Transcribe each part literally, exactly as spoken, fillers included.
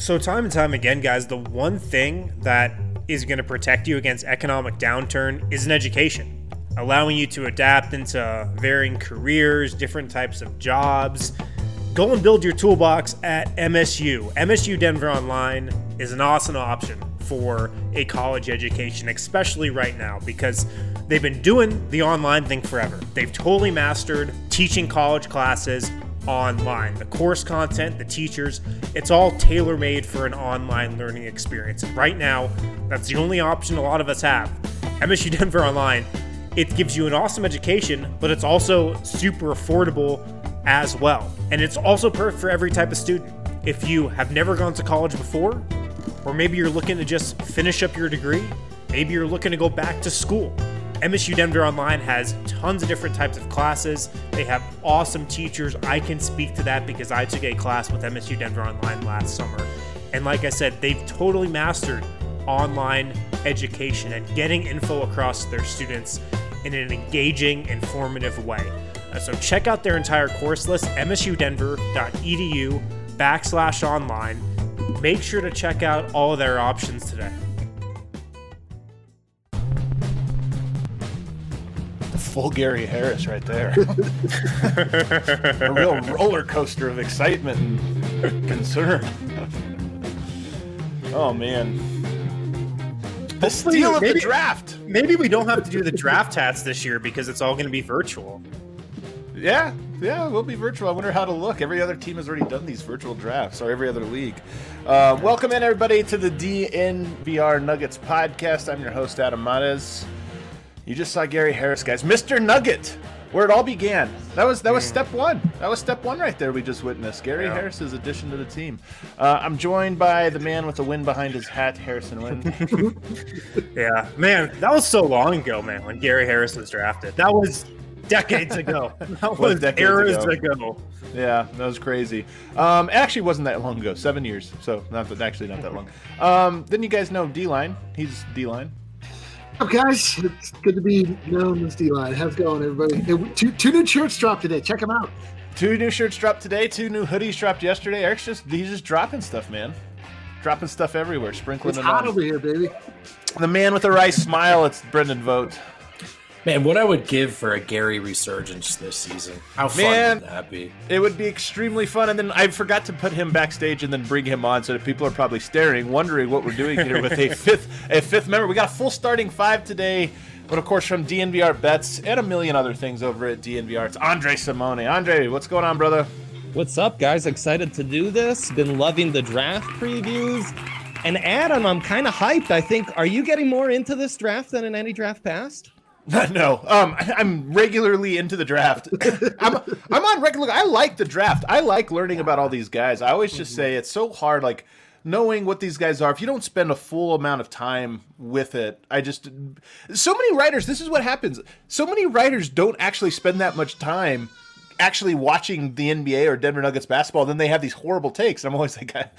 So time and time again, guys, the one thing that is going to protect you against economic downturn is an education, allowing you to adapt into varying careers, different types of jobs. Go and build your toolbox at M S U. M S U Denver Online is an awesome option for a college education, especially right now, because they've been doing the online thing forever. They've totally mastered teaching college classes online. The course content, the teachers, it's all tailor-made for an online learning experience. And right now, that's the only option a lot of us have. M S U Denver Online, it gives you an awesome education, but it's also super affordable as well. And it's also perfect for every type of student. If you have never gone to college before, or maybe you're looking to just finish up your degree, maybe you're looking to go back to school, M S U Denver Online has tons of different types of classes. They have awesome teachers. I can speak to that because I took a class with M S U Denver Online last summer. And like I said, they've totally mastered online education and getting info across to their students in an engaging, informative way. So check out their entire course list, msudenver.edu backslash online. Make sure to check out all of their options today. The full Gary Harris right there. A real roller coaster of excitement and concern. Oh, man. The steal of the draft. Maybe we don't have to do the draft hats this year because it's all going to be virtual. Yeah, yeah, we'll be virtual. I wonder how to look. Every other team has already done these virtual drafts, or every other league. Uh, welcome in, everybody, to the D N V R Nuggets podcast. I'm your host, Adam Mades. You just saw Gary Harris, guys. Mister Nugget, where it all began. That was that was step one. That was step one right there we just witnessed. Gary yeah. Harris's addition to the team. Uh, I'm joined by the man with the win behind his hat, Harrison Wynn. Yeah, man, that was so long ago, man, when Gary Harris was drafted. That was... Decades ago. That was eras ago. ago. Yeah, that was crazy. Um, actually, wasn't that long ago. Seven years. So not that, actually not that long. Um, then you guys know D-Line. He's D-Line. Up, guys? It's good to be known as D-Line. How's it going, everybody? Hey, two, two new shirts dropped today. Check them out. Two new shirts dropped today. Two new hoodies dropped yesterday. Eric's just he's just dropping stuff, man. Dropping stuff everywhere. Sprinkling it's it on. It's hot over here, baby. The man with the rice smile. It's Brendan Vogt. Man, what I would give for a Gary resurgence this season. How fun Man, would that be? It would be extremely fun. And then I forgot to put him backstage and then bring him on so that people are probably staring, wondering what we're doing here with a fifth a fifth member. We got a full starting five today, but of course from D N V R Bets and a million other things over at D N V R. It's Andre Simone. Andre, what's going on, brother? What's up, guys? Excited to do this. Been loving the draft previews. And Adam, I'm kind of hyped. I think, are you getting more into this draft than in any draft past? No, um, I, I'm regularly into the draft. I'm, I'm on regular. I like the draft. I like learning about all these guys. I always just say it's so hard, like knowing what these guys are. If you don't spend a full amount of time with it, I just so many writers. This is what happens. So many writers don't actually spend that much time actually watching the N B A or Denver Nuggets basketball, then they have these horrible takes. I'm always like, I,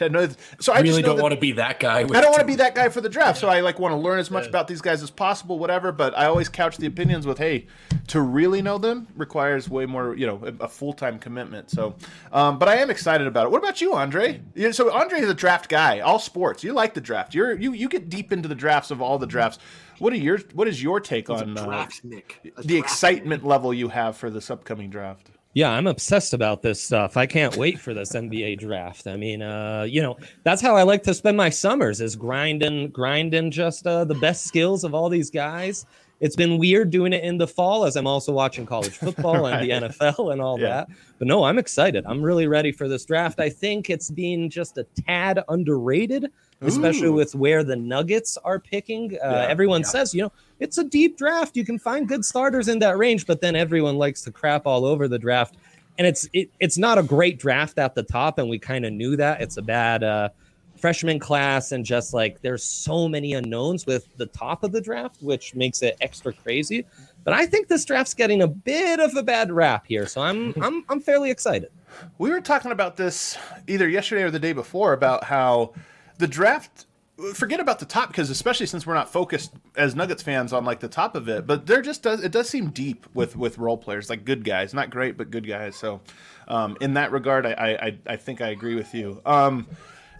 I know. So I really don't want to be that guy. I don't want to be that guy for the draft. So I like want to learn as much about these guys as possible, whatever. But I always couch the opinions with, hey, to really know them requires way more, you know, a, a full-time commitment. So, um, but I am excited about it. What about you, Andre? You're, so Andre is a draft guy, all sports. You like the draft. You're you you get deep into the drafts of all the drafts. What are your What is your take on draft, uh, Nick, the excitement level you have for this upcoming draft? Yeah, I'm obsessed about this stuff. I can't wait for this N B A draft. I mean, uh, you know, that's how I like to spend my summers is grinding, grinding just uh, the best skills of all these guys. It's been weird doing it in the fall as I'm also watching college football right. and the N F L and all yeah. that. But no, I'm excited. I'm really ready for this draft. I think it's being just a tad underrated, especially Ooh. with where the Nuggets are picking. Uh, yeah, everyone yeah. says, you know, it's a deep draft. You can find good starters in that range, but then everyone likes to crap all over the draft. And it's it, it's not a great draft at the top, and we kind of knew that. It's a bad uh, freshman class, and just like there's so many unknowns with the top of the draft, which makes it extra crazy. But I think this draft's getting a bit of a bad rap here, so I'm I'm I'm fairly excited. We were talking about this either yesterday or the day before about how the draft, forget about the top, because especially since we're not focused as Nuggets fans on like the top of it, but there just does it does seem deep with with role players, like good guys, not great but good guys. So um, in that regard, I I I think I agree with you. Um,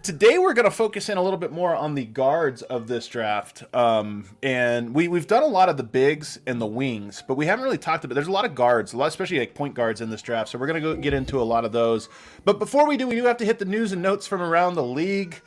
Today we're going to focus in a little bit more on the guards of this draft, um, and we, we've done a lot of the bigs and the wings, but we haven't really talked about, there's a lot of guards, a lot, especially like point guards in this draft, so we're going to go get into a lot of those. But before we do, we do have to hit the news and notes from around the league,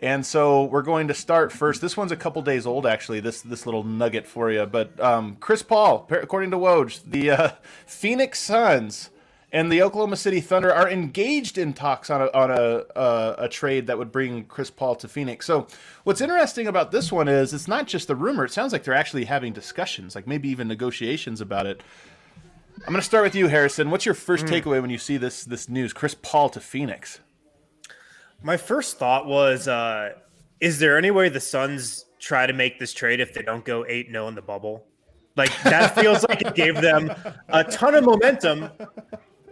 and so we're going to start first. This one's a couple days old, actually, this this little nugget for you, but um, Chris Paul, according to Woj, the uh, Phoenix Suns and the Oklahoma City Thunder are engaged in talks on a on a, a a trade that would bring Chris Paul to Phoenix. So what's interesting about this one is it's not just the rumor. It sounds like they're actually having discussions, like maybe even negotiations about it. I'm going to start with you, Harrison. What's your first mm. takeaway when you see this this news, Chris Paul to Phoenix? My first thought was, uh, is there any way the Suns try to make this trade if they don't go eight and oh in the bubble? Like, that feels like it gave them a ton of momentum.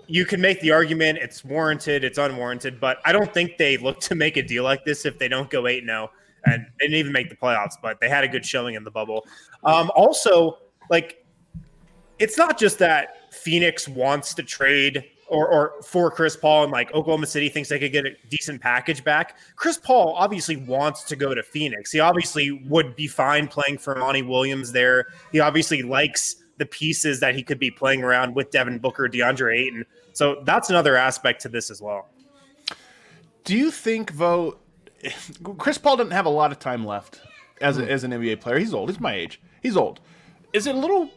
You can make the argument it's warranted, it's unwarranted, but I don't think they look to make a deal like this if they don't go eight and oh, and they didn't even make the playoffs, but they had a good showing in the bubble. Um, also, like, it's not just that Phoenix wants to trade or, or for Chris Paul and, like, Oklahoma City thinks they could get a decent package back. Chris Paul obviously wants to go to Phoenix. He obviously would be fine playing for Monty Williams there. He obviously likes the pieces that he could be playing around with Devin Booker, DeAndre Ayton. So that's another aspect to this as well. Do you think, though, Chris Paul didn't have a lot of time left as a, as an N B A player? He's old. He's my age. He's old. Is it a little,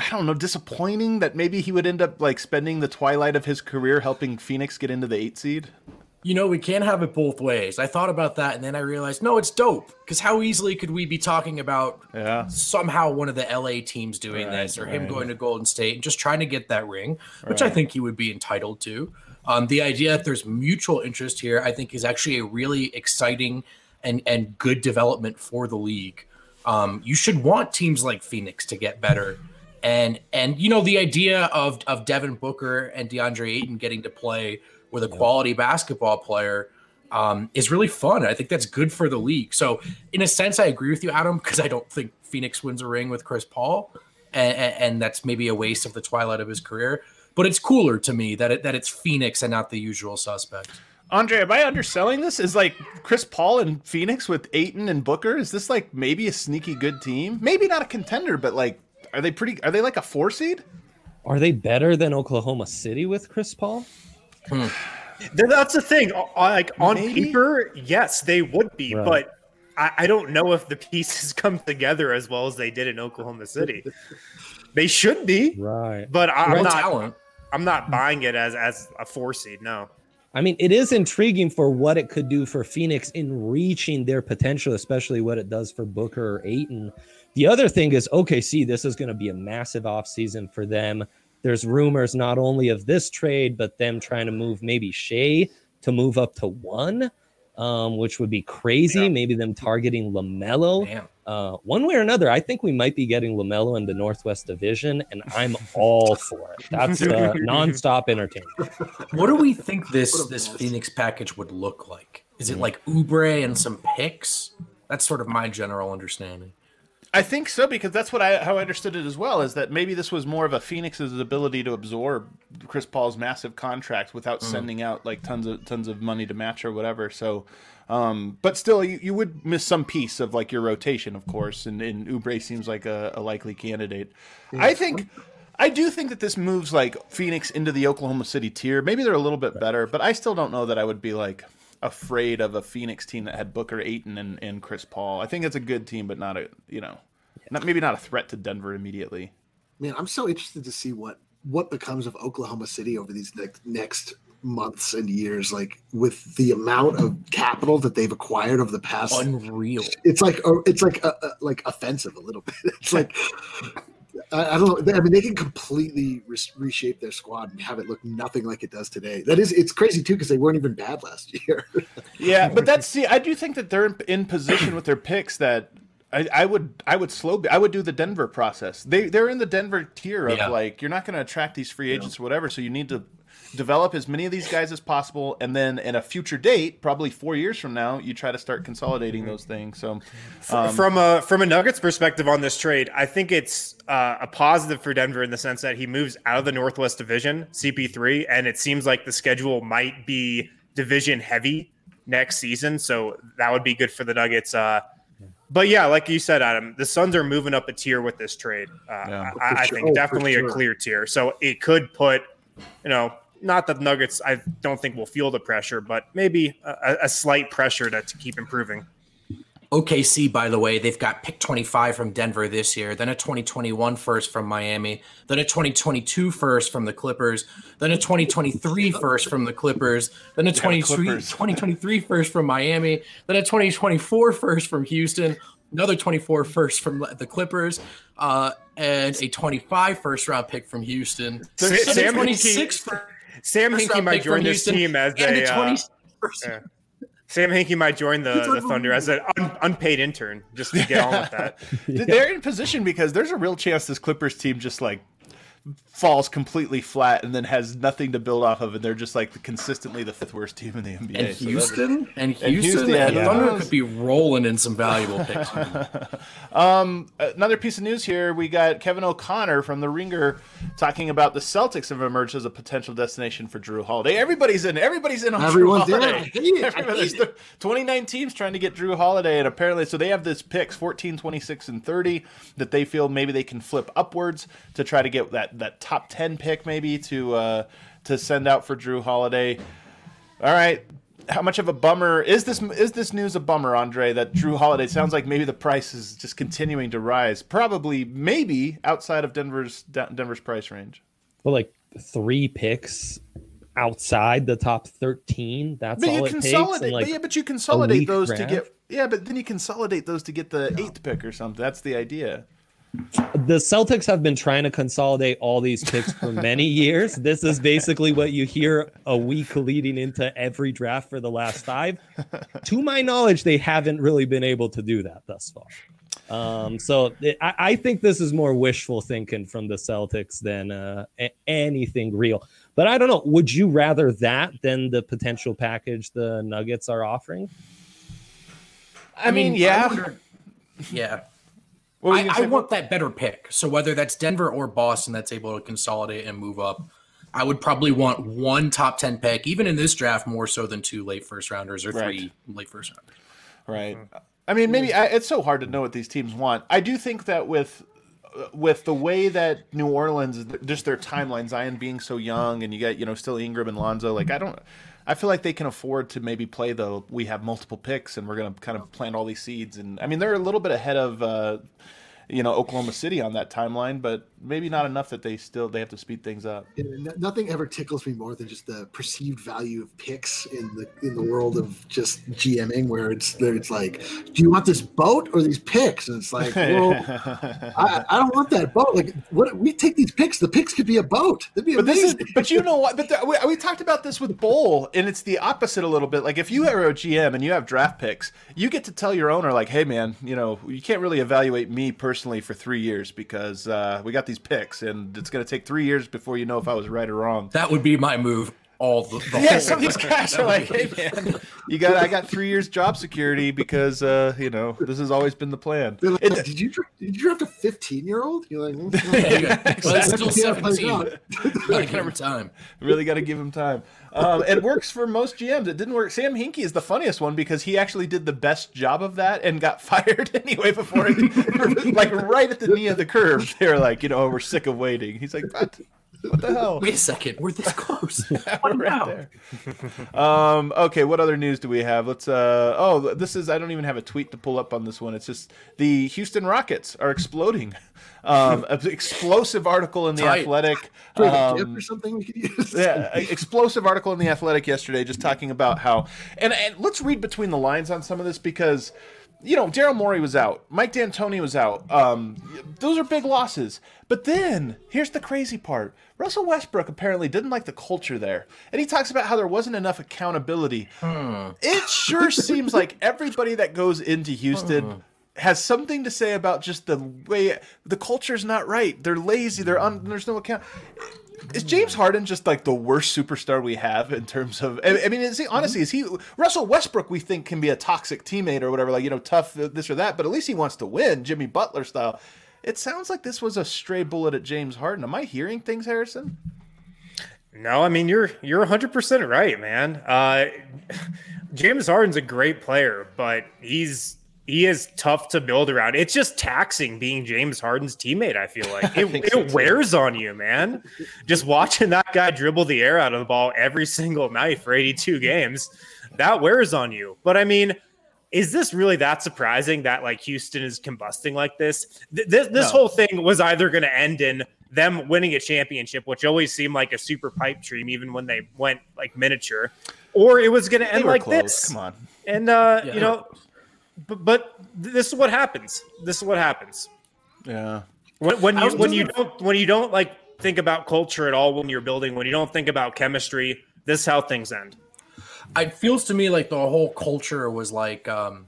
I don't know, disappointing that maybe he would end up like spending the twilight of his career helping Phoenix get into the eight seed? You know, we can't have it both ways. I thought about that, and then I realized, no, it's dope. Because how easily could we be talking about yeah. somehow one of the L A teams doing right, this or right. him going to Golden State and just trying to get that ring, right. which I think he would be entitled to. Um, the idea that there's mutual interest here, I think, is actually a really exciting and, and good development for the league. Um, you should want teams like Phoenix to get better. And, and you know, the idea of, of Devin Booker and DeAndre Ayton getting to play with a quality basketball player um, is really fun. I think that's good for the league. So in a sense, I agree with you, Adam, because I don't think Phoenix wins a ring with Chris Paul, and, and that's maybe a waste of the twilight of his career. But it's cooler to me that it, that it's Phoenix and not the usual suspect. Andre, am I underselling this? Is like Chris Paul and Phoenix with Ayton and Booker, is this like maybe a sneaky good team? Maybe not a contender, but like, are they pretty? Are they like a four seed? Are they better than Oklahoma City with Chris Paul? Hmm. That's the thing. Like on Maybe? paper, yes, they would be, right. but I, I don't know if the pieces come together as well as they did in Oklahoma City. They should be, right? But I'm right. not. Talent. I'm not buying it as as a four seed. No, I mean it is intriguing for what it could do for Phoenix in reaching their potential, especially what it does for Booker or Ayton. The other thing is O K C. This is going to be a massive offseason for them. There's rumors not only of this trade, but them trying to move maybe Shea to move up to one, um, which would be crazy. Yeah. Maybe them targeting LaMelo. Uh, one way or another, I think we might be getting LaMelo in the Northwest Division, and I'm all for it. That's uh, nonstop entertainment. What do we think this this Phoenix package would look like? Is it like Oubre and some picks? That's sort of my general understanding. I think so, because that's what I how I understood it as well, is that maybe this was more of a Phoenix's ability to absorb Chris Paul's massive contract without mm. sending out like tons of tons of money to match or whatever. So, um, but still, you, you would miss some piece of like your rotation, of course, and, and Oubre seems like a, a likely candidate. Yeah. I think I do think that this moves like Phoenix into the Oklahoma City tier. Maybe they're a little bit better, but I still don't know that I would be like afraid of a Phoenix team that had Booker, Ayton, and, and Chris Paul. I think it's a good team, but not a you know, not maybe not a threat to Denver immediately. Man, I'm so interested to see what what becomes of Oklahoma City over these ne- next months and years. Like with the amount of capital that they've acquired over the past, unreal. It's like it's like a, a, like offensive a little bit. It's like I, I don't know. I mean, they can completely re- reshape their squad and have it look nothing like it does today. That is, it's crazy too, because they weren't even bad last year. Yeah, but that's see, I do think that they're in, in position with their picks that I, I would, I would slow, I would do the Denver process. They they're in the Denver tier of yeah. like you're not going to attract these free agents yeah. or whatever, so you need to develop as many of these guys as possible, and then in a future date, probably four years from now, you try to start consolidating those things. So um, from a from a Nuggets perspective on this trade, I think it's uh, a positive for Denver in the sense that he moves out of the Northwest Division, C P three, and it seems like the schedule might be division heavy next season. So that would be good for the Nuggets. Uh, but yeah, like you said, Adam, the Suns are moving up a tier with this trade. Uh, yeah, I, I sure. think oh, definitely sure. a clear tier. So it could put, you know, not that the Nuggets, I don't think will feel the pressure, but maybe a, a slight pressure to, to keep improving. O K C, by the way, they've got pick twenty-five from Denver this year, then a twenty twenty-one first from Miami, then a twenty twenty-two first from the Clippers, then a twenty twenty-three first from the Clippers, then a twenty twenty-three first from Miami, then a twenty twenty-four first from Houston, another twenty-four first from the Clippers, uh, and a twenty-five first-round pick from Houston. So Sam Hinkie, Sam Hinkie might join this Houston, team as they uh, – yeah. Sam Hinkie might join the, the Thunder as an un, unpaid intern just to get yeah. on with that. Yeah. They're in position because there's a real chance this Clippers team just like falls completely flat and then has nothing to build off of, and they're just like consistently the fifth worst team in the N B A. And so Houston, and Houston, and Houston, yeah, the Thunder yeah. could be rolling in some valuable picks. um, another piece of news here: we got Kevin O'Connor from The Ringer talking about the Celtics have emerged as a potential destination for Drew Holiday. Everybody's in. Everybody's in on Everyone's Drew Holiday. In. Everybody's in. twenty-nine teams trying to get Drew Holiday, and apparently, so they have this picks fourteen, twenty-six, and thirty that they feel maybe they can flip upwards to try to get that. that top ten pick maybe to uh, to send out for Drew Holiday. All right. How much of a bummer is this? Is this news a bummer, Andre, that Drew Holiday sounds like maybe the price is just continuing to rise, probably maybe outside of Denver's Denver's price range. Well, like three picks outside the top thirteen. That's but all you it takes. And like but, yeah, but you consolidate those draft. to get. Yeah, but then you consolidate those to get the eighth pick or something. That's the idea. The Celtics have been trying to consolidate all these picks for many years. This is basically what you hear a week leading into every draft for the last five. To my knowledge, they haven't really been able to do that thus far. Um, so it, I, I think this is more wishful thinking from the Celtics than uh, a- anything real. But I don't know. Would you rather that than the potential package the Nuggets are offering? I, I mean, mean, yeah. I wonder, yeah. I, I want that better pick. So whether that's Denver or Boston that's able to consolidate and move up, I would probably want one top ten pick, even in this draft, more so than two late first rounders or three right. late first rounders. Right. I mean, maybe I, it's so hard to know what these teams want. I do think that with with the way that New Orleans, just their timeline, Zion being so young, and you got you know still Ingram and Lonzo, like I don't. I feel like they can afford to maybe play the we have multiple picks and we're going to kind of plant all these seeds. And I mean, they're a little bit ahead of, uh, you know, Oklahoma City on that timeline, but maybe not enough that they still they have to speed things up. Yeah, nothing ever tickles me more than just the perceived value of picks in the in the world of just GMing, where it's it's like, do you want this boat or these picks? And it's like, well, I, I don't want that boat. Like, what we take these picks, the picks could be a boat. That'd be but amazing. This is, but you know what? But the, we, we talked about this with Bowl, and it's the opposite a little bit. Like, if you are a G M and you have draft picks, you get to tell your owner, like, hey man, you know, you can't really evaluate me personally. Personally for three years because uh, we got these picks and it's going to take three years before you know if I was right or wrong. That would be my move. All the, the yeah, whole some of these guys are like, hey man, you got I got three years job security because uh, you know this has always been the plan. Like, it, did you did you draft a fifteen year old? You're like, mm, yeah, you got, exactly. Well, that's still seventeen. Really got to time. Really got to give him time. Um, it works for most G Ms. It didn't work. Sam Hinkie is the funniest one because he actually did the best job of that and got fired anyway before it, like right at the knee of the curve. They were like, you know, we're sick of waiting. He's like, what? What the hell? Wait a second. We're this close. We're right there. Um, okay, what other news do we have? Let's. Uh, oh, this is. I don't even have a tweet to pull up on this one. It's just the Houston Rockets are exploding. Um, an explosive article in the Tight. Athletic. Um, or something we could use. Yeah, explosive article in the Athletic yesterday, just talking about how. And, and let's read between the lines on some of this because. You know, Daryl Morey was out. Mike D'Antoni was out. Um, those are big losses. But then, here's the crazy part. Russell Westbrook apparently didn't like the culture there. And he talks about how there wasn't enough accountability. Hmm. It sure seems like everybody that goes into Houston hmm. has something to say about just the way the culture's not right. They're lazy. They're un- There's no account. Is James Harden just like the worst superstar we have in terms of? I mean, is he, honestly, is he Russell Westbrook? We think can be a toxic teammate or whatever, like you know, tough this or that. But at least he wants to win, Jimmy Butler style. It sounds like this was a stray bullet at James Harden. Am I hearing things, Harrison? No, I mean you're you're one hundred percent right, man. Uh, James Harden's a great player, but he's he is tough to build around. It's just taxing being James Harden's teammate, I feel like. It, it so wears on you, man. Just watching that guy dribble the air out of the ball every single night for eighty-two games, that wears on you. But, I mean, is this really that surprising that, like, Houston is combusting like this? Th- this, this no. whole thing was either going to end in them winning a championship, which always seemed like a super pipe dream, even when they went, like, miniature. Or it was going to end like close. this. Come on. And, uh, yeah. you know, but, but this is what happens. This is what happens. Yeah. When, when you when you don't when you don't like think about culture at all when you're building, when you don't think about chemistry, this is how things end. It feels to me like the whole culture was like, um,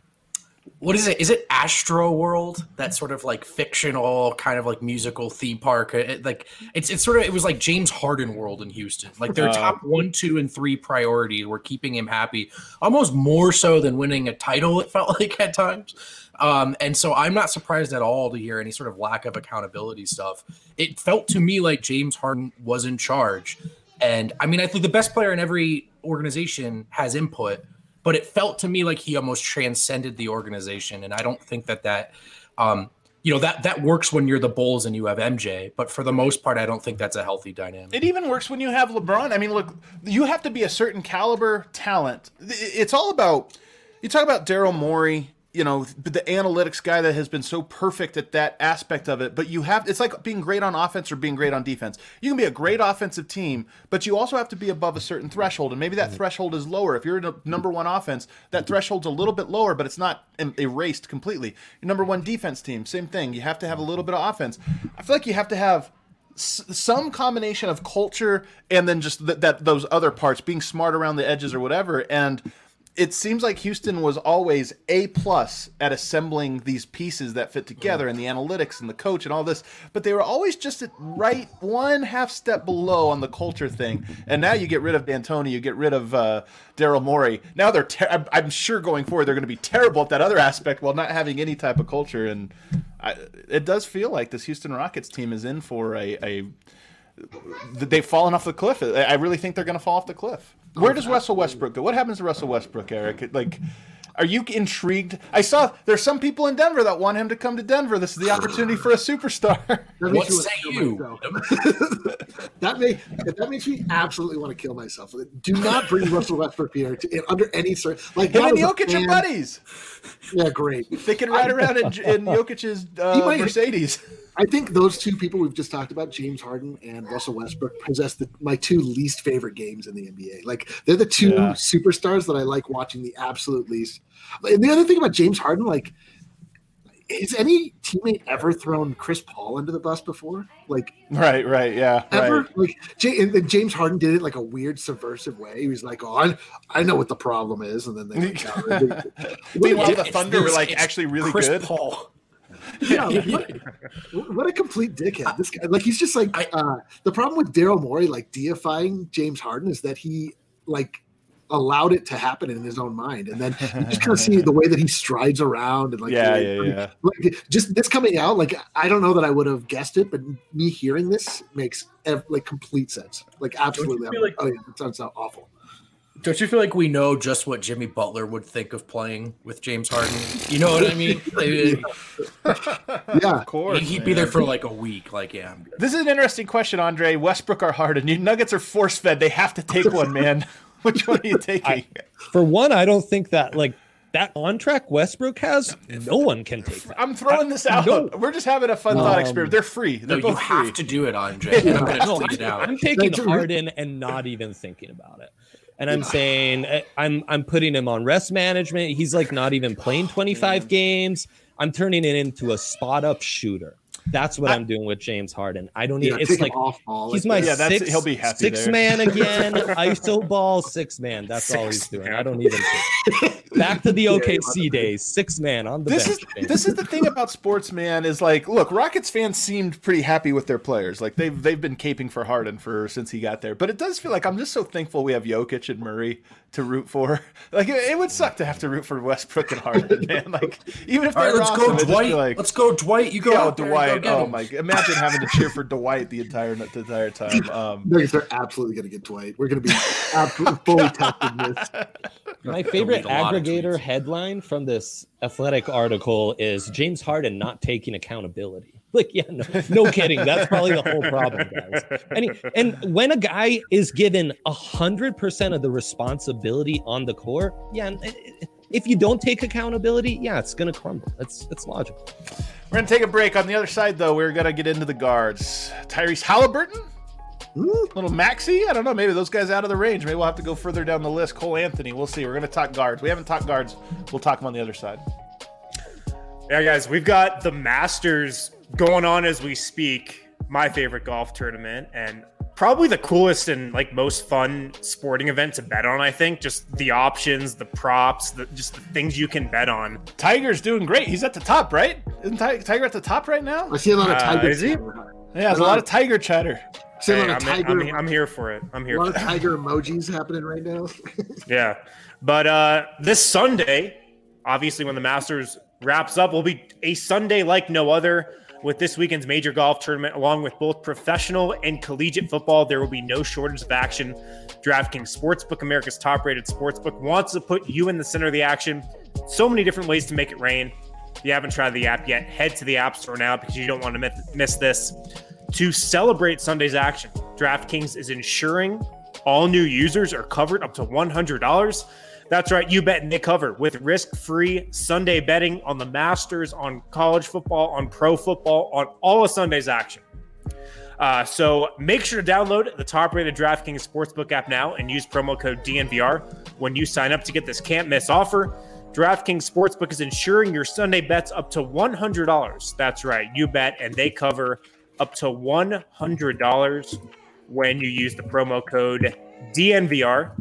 what is it? Is it Astro World? That sort of like fictional kind of like musical theme park. It, like it's it's sort of it was like James Harden World in Houston. Like their uh, top one, two, and three priority were keeping him happy, almost more so than winning a title. It felt like at times, um, and so I'm not surprised at all to hear any sort of lack of accountability stuff. It felt to me like James Harden was in charge, and I mean I think the best player in every organization has input. But it felt to me like he almost transcended the organization. And I don't think that that, um, you know, that that works when you're the Bulls and you have M J. But for the most part, I don't think that's a healthy dynamic. It even works when you have LeBron. I mean, look, you have to be a certain caliber talent. It's all about, you talk about Daryl Morey, you know, the analytics guy that has been so perfect at that aspect of it. But you have, it's like being great on offense or being great on defense. You can be a great offensive team, but you also have to be above a certain threshold. And maybe that threshold is lower. If you're in a number one offense, that threshold's a little bit lower, but it's not erased completely. Your number one defense team, same thing. You have to have a little bit of offense. I feel like you have to have some combination of culture and then just th- that those other parts, being smart around the edges or whatever. And it seems like Houston was always A plus at assembling these pieces that fit together and the analytics and the coach and all this, but they were always just at right one half step below on the culture thing. And now you get rid of D'Antoni, you get rid of uh, Daryl Morey. Now they're, ter- I'm sure going forward, they're going to be terrible at that other aspect while not having any type of culture. And I, it does feel like this Houston Rockets team is in for a, a they've fallen off the cliff. I really think they're going to fall off the cliff. Where does Russell Westbrook go? What happens to Russell Westbrook, Eric? Like, are you intrigued? I saw there's some people in Denver that want him to come to Denver. This is the opportunity for a superstar. What say you? that, may, that makes me absolutely want to kill myself. Do not bring Russell Westbrook here to, under any circumstances. Like, him and Jokic are buddies. Yeah, great. They can ride around in, in Jokic's uh, Mercedes. I think those two people we've just talked about, James Harden and Russell Westbrook, possess the, my two least favorite games in the N B A. Like, they're the two yeah. superstars that I like watching the absolute least. And the other thing about James Harden, like, has any teammate ever thrown Chris Paul under the bus before? Like, right, right, yeah, ever? Right. Like, J- and then James Harden did it in, like, a weird subversive way. He was like, "Oh, I, I know what the problem is," and then they. Like, got rid of it. Meanwhile, the Thunder were like actually really Chris good. Chris Paul. Yeah, like what, what a complete dickhead! This guy, like, he's just like uh, the problem with Daryl Morey, like deifying James Harden, is that he like allowed it to happen in his own mind, and then you just kind of see the way that he strides around and like, yeah, you know, yeah, yeah. Like, just this coming out, like I don't know that I would have guessed it, but me hearing this makes ev- like complete sense, like absolutely. Like, oh yeah, that sounds awful. Don't you feel like we know just what Jimmy Butler would think of playing with James Harden? You know what I mean? Yeah, of course. He'd man. be there for like a week. Like, yeah. I'm good. This is an interesting question, Andre. Westbrook or Harden? Your Nuggets are force fed. They have to take one, man. Which one are you taking? I, for one, I don't think that like that on-track Westbrook has, no one can take that. I'm throwing this out. No. We're just having a fun um, thought experiment. They're free. They're no, both you free. have to do it, Andre. Yeah. I'm, gonna it out. I'm taking Harden and not even thinking about it. And I'm saying I'm I'm putting him on rest management. He's like not even playing twenty-five oh, games. I'm turning it into a spot-up shooter. That's what I, I'm doing with James Harden. I don't need yeah, it's like off ball he's like my yeah, six, he'll be happy six there. man again. I S O ball six man. That's six all he's doing. Man. I don't need him. Back to the O K C days. Six man on the this bench. Is, bench. This is the thing about sports, man. Is like, look, Rockets fans seemed pretty happy with their players. Like they've they've been caping for Harden for since he got there. But it does feel like I'm just so thankful we have Jokic and Murray to root for. Like it, it would suck to have to root for Westbrook and Harden, man. Like even if they're right, let's awesome, go Dwight. Like, let's go Dwight. You go yeah, out Dwight. Oh my! Imagine having to cheer for Dwight the entire the entire time. Um, Nuggets are absolutely going to get Dwight. We're going to be absolutely fully tested. This. My favorite aggregator headline from this Athletic article is James Harden not taking accountability. Like, yeah, no, no kidding. That's probably the whole problem, guys. And, he, and when a guy is given one hundred percent of the responsibility on the court, yeah, if you don't take accountability, yeah, it's going to crumble. That's, that's logical. We're going to take a break. On the other side, though, we're going to get into the guards. Tyrese Haliburton? Ooh, little Maxi? I don't know. Maybe those guys out of the range. Maybe we'll have to go further down the list. Cole Anthony. We'll see. We're going to talk guards. We haven't talked guards. We'll talk them on the other side. Yeah, guys, we've got the Masters going on as we speak. My favorite golf tournament and probably the coolest and like most fun sporting event to bet on, I think. Just the options, the props, the, just the things you can bet on. Tiger's doing great. He's at the top, right? Isn't Tiger at the top right now? I see a lot of Tiger. Uh, is he? Yeah, there's a lot of Tiger chatter. Hey, I'm, tiger, in, I'm, I'm here for it. I'm here. A lot for of tiger it. Emojis happening right now. Yeah, but uh, this Sunday, obviously, when the Masters wraps up, will be a Sunday like no other. With this weekend's major golf tournament, along with both professional and collegiate football, there will be no shortage of action. DraftKings Sportsbook, America's top-rated sportsbook, wants to put you in the center of the action. So many different ways to make it rain. If you haven't tried the app yet, head to the App Store now because you don't want to miss this. To celebrate Sunday's action, DraftKings is ensuring all new users are covered up to one hundred dollars. That's right, you bet and they cover with risk-free Sunday betting on the Masters, on college football, on pro football, on all of Sunday's action. Uh, so make sure to download the top-rated DraftKings Sportsbook app now and use promo code D N V R when you sign up to get this can't-miss offer. DraftKings Sportsbook is ensuring your Sunday bets up to one hundred dollars. That's right, you bet and they cover up to one hundred dollars when you use the promo code D N V R,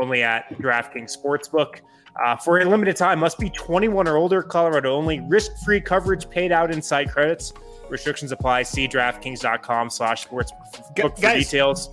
only at DraftKings Sportsbook. Uh, for a limited time, must be twenty-one or older, Colorado only, risk-free coverage paid out in site credits. Restrictions apply. See DraftKings.com slash sportsbook G- for guys. details.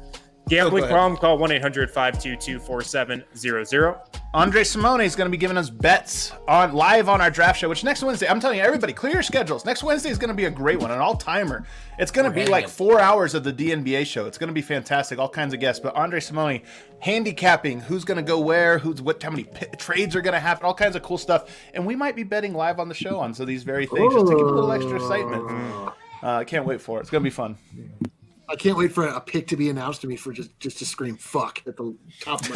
Gambling oh, problem, call one eight hundred five two two four seven zero zero. Andre Simone is going to be giving us bets on live on our draft show, which next Wednesday, I'm telling you, everybody, clear your schedules. Next Wednesday is going to be a great one, an all-timer. It's going to be like four hours of the D N B A show. It's going to be fantastic, all kinds of guests. But Andre Simone, handicapping, who's going to go where, who's what, how many p- trades are going to happen, all kinds of cool stuff. And we might be betting live on the show on so these very things, just to give a little extra excitement. I uh, can't wait for it. It's going to be fun. I can't wait for a pick to be announced to me for just, just to scream fuck at the top of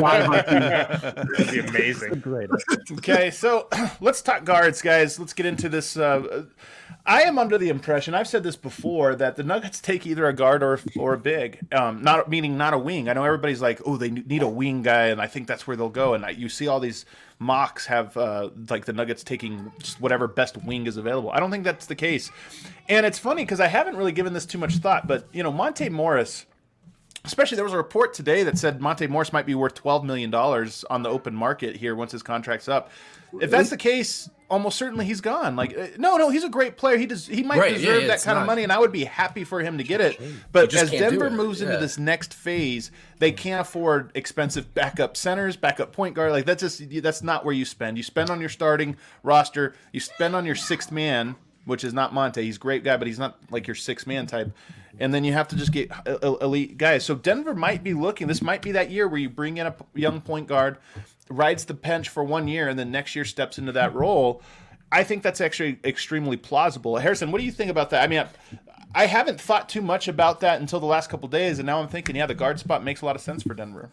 my head. That'd be amazing. Okay, so let's talk guards, guys. Let's get into this. Uh, I am under the impression, I've said this before, that the Nuggets take either a guard or or a big, um, not meaning not a wing. I know everybody's like, oh, they need a wing guy, and I think that's where they'll go. And I, you see all these mocks have uh, like the Nuggets taking just whatever best wing is available. I don't think that's the case. And it's funny because I haven't really given this too much thought, but you know, Monte Morris, especially there was a report today that said Monte Morris might be worth twelve million dollars on the open market here once his contract's up. If that's the case, almost certainly he's gone. Like, no, no, he's a great player. He does. He might right, deserve yeah, that kind not, of money, and I would be happy for him to get it. But as Denver moves yeah. into this next phase, they can't afford expensive backup centers, backup point guard. Like that's just that's not where you spend. You spend on your starting roster. You spend on your sixth man, which is not Monte. He's a great guy, but he's not like your sixth man type. And then you have to just get elite guys. So Denver might be looking. This might be that year where you bring in a young point guard, rides the bench for one year, and then next year steps into that role. I think that's actually extremely plausible. Harrison, what do you think about that? I mean, I haven't thought too much about that until the last couple of days, and now I'm thinking, yeah, the guard spot makes a lot of sense for Denver.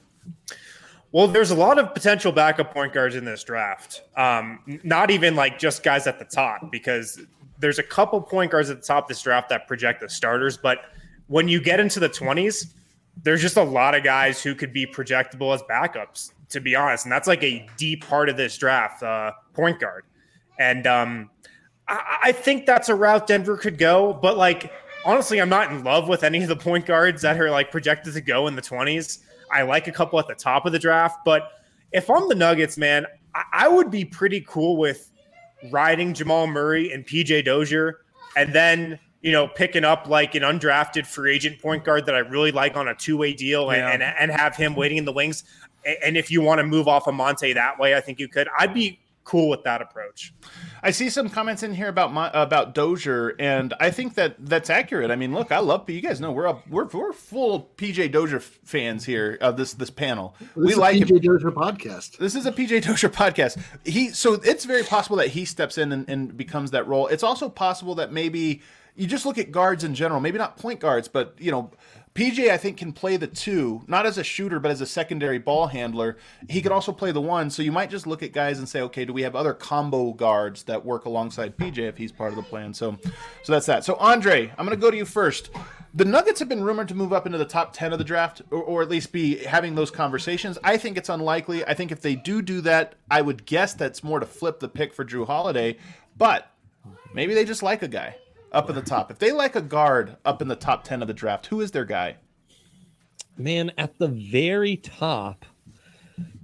Well, there's a lot of potential backup point guards in this draft. Um, not even like just guys at the top, because there's a couple point guards at the top of this draft that project as starters, but when you get into the twenties, there's just a lot of guys who could be projectable as backups, to be honest. And that's like a deep part of this draft, uh, point guard. And um, I-, I think that's a route Denver could go. But like, honestly, I'm not in love with any of the point guards that are like projected to go in the twenties. I like a couple at the top of the draft. But if I'm the Nuggets, man, I, I would be pretty cool with riding Jamal Murray and P J Dozier and then, you know, picking up like an undrafted free agent point guard that I really like on a two-way deal and, yeah. and, and have him waiting in the wings. And if you want to move off of Monte that way, I think you could. I'd be cool with that approach. I see some comments in here about my, about Dozier, and I think that that's accurate. I mean, look, I love you guys know we're all, we're we're full P J Dozier fans here of this this panel. Well, this we like P J Dozier podcast. This is a P J Dozier podcast. He so it's very possible that he steps in and, and becomes that role. It's also possible that maybe you just look at guards in general, maybe not point guards, but you know. P J, I think, can play the two, not as a shooter, but as a secondary ball handler. He could also play the one. So you might just look at guys and say, okay, do we have other combo guards that work alongside P J if he's part of the plan? So so that's that. So, Andre, I'm going to go to you first. The Nuggets have been rumored to move up into the top ten of the draft, or, or at least be having those conversations. I think it's unlikely. I think if they do do that, I would guess that's more to flip the pick for Drew Holiday. But maybe they just like a guy up at the top. If they like a guard up in the top ten of the draft, who is their guy? Man, at the very top,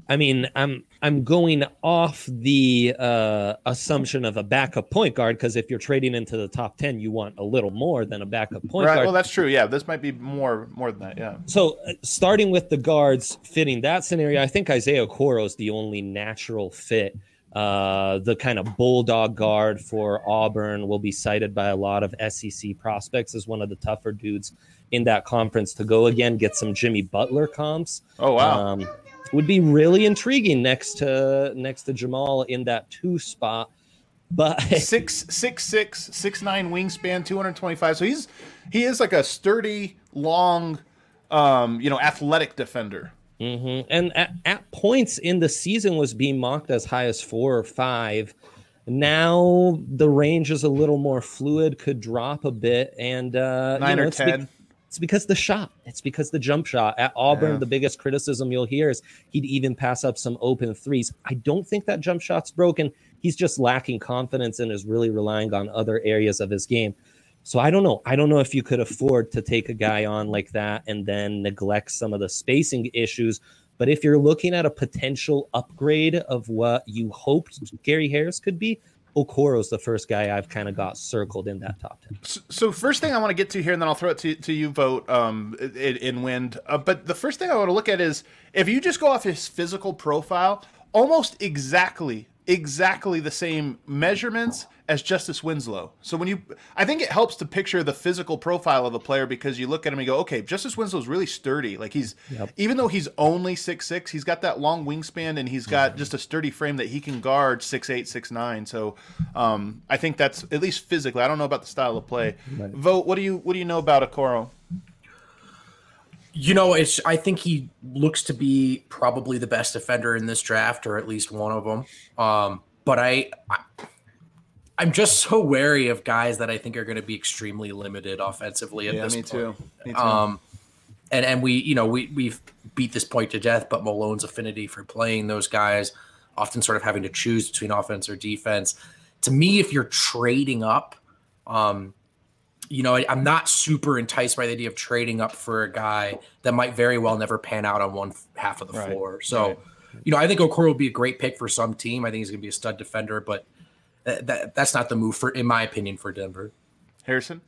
I mean, I'm I'm going off the uh, assumption of a backup point guard, because if you're trading into the top ten, you want a little more than a backup point right, guard. Well, that's true. Yeah, this might be more more than that. Yeah. So uh, starting with the guards fitting that scenario, I think Isaiah Okoro is the only natural fit. Uh, the kind of bulldog guard for Auburn will be cited by a lot of S E C prospects as one of the tougher dudes in that conference to go again, get some Jimmy Butler comps. Oh, wow. Um, would be really intriguing next to next to Jamal in that two spot. But six, six, six, six, nine wingspan, two twenty-five. So he's he is like a sturdy, long, um, you know, athletic defender. Mm-hmm. And at, at points in the season was being mocked as high as four or five. Now the range is a little more fluid, could drop a bit. And uh, nine you know, or it's ten. Be- it's because the shot. It's because the jump shot. At Auburn, yeah. The biggest criticism you'll hear is he'd even pass up some open threes. I don't think that jump shot's broken. He's just lacking confidence and is really relying on other areas of his game. So I don't know. I don't know if you could afford to take a guy on like that and then neglect some of the spacing issues. But if you're looking at a potential upgrade of what you hoped Gary Harris could be, Okoro's the first guy I've kind of got circled in that top ten. So, so first thing I want to get to here, and then I'll throw it to, to you, Vote, um, in, in Wind. Uh, but the first thing I want to look at is if you just go off his physical profile, almost exactly – exactly the same measurements as Justice Winslow. So when you, I think it helps to picture the physical profile of the player, because you look at him and go, okay, Justice Winslow's really sturdy. Like he's, yep. Even though he's only six six, he's got that long wingspan and he's got mm-hmm. just a sturdy frame that he can guard six eight, six nine. So um, I think that's at least physically. I don't know about the style of play. Right. Vote. What do you what do you know about Okoro? You know, it's. I think he looks to be probably the best defender in this draft, or at least one of them. Um, but I, I, I'm just so wary of guys that I think are going to be extremely limited offensively at yeah, this me point. Too. Me too. Um, and and we, you know, we we've beat this point to death. But Malone's affinity for playing those guys, often sort of having to choose between offense or defense. To me, if you're trading up, um, you know, I, I'm not super enticed by the idea of trading up for a guy that might very well never pan out on one f- half of the right. floor. So, right. you know, I think Okoro would be a great pick for some team. I think he's going to be a stud defender, but th- that that's not the move for, in my opinion, for Denver. Harrison?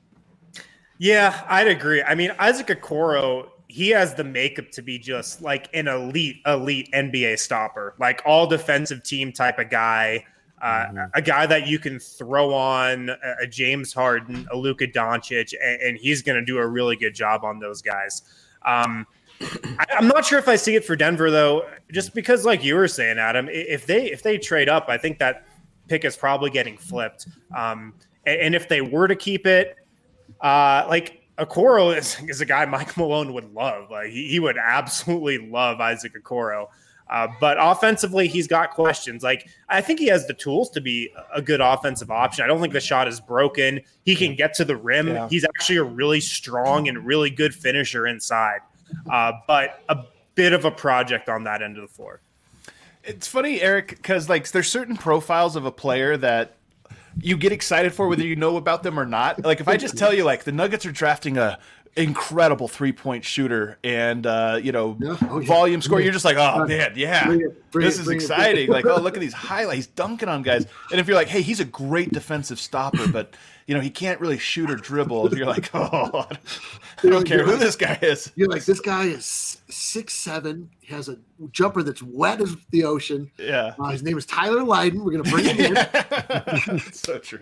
Yeah, I'd agree. I mean, Isaac Okoro, he has the makeup to be just like an elite, elite N B A stopper, like all defensive team type of guy. Uh, a guy that you can throw on a, a James Harden, a Luka Doncic, and, and he's going to do a really good job on those guys. Um, I, I'm not sure if I see it for Denver though, just because, like you were saying, Adam, if they if they trade up, I think that pick is probably getting flipped. Um, and, and if they were to keep it, uh, like Okoro is, is a guy Mike Malone would love. Like he, he would absolutely love Isaac Okoro. Uh, but offensively, he's got questions. Like, I think he has the tools to be a good offensive option. I don't think the shot is broken. He can get to the rim. Yeah. He's actually a really strong and really good finisher inside. Uh, but a bit of a project on that end of the floor. It's funny, Eric, because like there's certain profiles of a player that you get excited for whether you know about them or not. Like if I just tell you like the Nuggets are drafting a incredible three-point shooter and, uh, you know, yeah. oh, yeah. volume score. You're just like, oh, man, yeah, bring it, bring this it, is exciting. It, like, oh, look at these highlights. He's dunking on guys. And if you're like, hey, he's a great defensive stopper, but, you know, he can't really shoot or dribble, you're like, oh, I don't you're, care who like, this guy is. You're like, this guy is six seven. He has a jumper that's wet as the ocean. Yeah. Uh, his name is Tyler Lydon. We're going to bring him in. It's so true.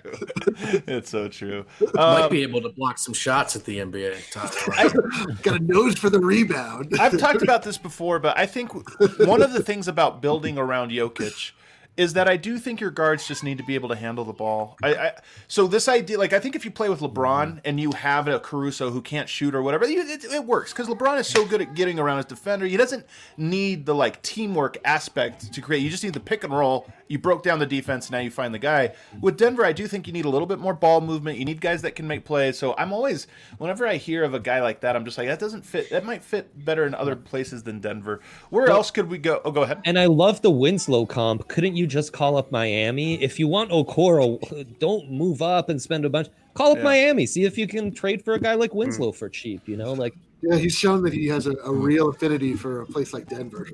It's so true. Um, Might be able to block some shots at the N B A top. I've got a nose for the rebound. I've talked about this before, but I think one of the things about building around Jokic is that I do think your guards just need to be able to handle the ball. I, I So this idea, like I think if you play with LeBron and you have a Caruso who can't shoot or whatever, it, it works because LeBron is so good at getting around his defender. He doesn't need the like teamwork aspect to create. You just need the pick and roll. You broke down the defense, now you find the guy. With Denver, I do think you need a little bit more ball movement. You need guys that can make plays. So I'm always, whenever I hear of a guy like that, I'm just like, that doesn't fit. That might fit better in other places than Denver. Where well, else could we go? Oh, go ahead. And I love the Winslow comp. Couldn't you just call up Miami? If you want Okoro, don't move up and spend a bunch. Call up yeah. Miami. See if you can trade for a guy like Winslow mm. for cheap, you know, like. Yeah, he's shown that he has a, a real affinity for a place like Denver.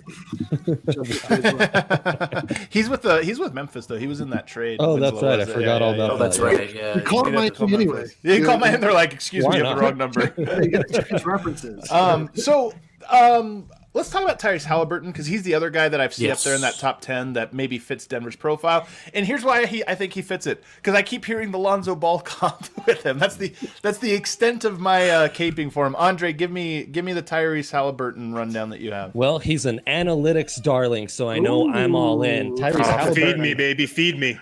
he's with the he's with Memphis though. He was in that trade. Oh, that's Winslow, right. I forgot yeah, all yeah, about oh, that. That's right. Yeah, he called my team anyway. Yeah, he called my team. They're like, "Excuse Why me, I have the wrong number." You got to change references. Um, so, um, let's talk about Tyrese Haliburton because he's the other guy that I've seen yes. up there in that top ten that maybe fits Denver's profile. And here's why he, I think he fits it, because I keep hearing the Lonzo Ball comp with him. That's the that's the extent of my uh, caping for him. Andre, give me give me the Tyrese Haliburton rundown that you have. Well, he's an analytics darling, so I know Ooh. I'm all in. Tyrese oh, Haliburton. Feed me, baby, feed me.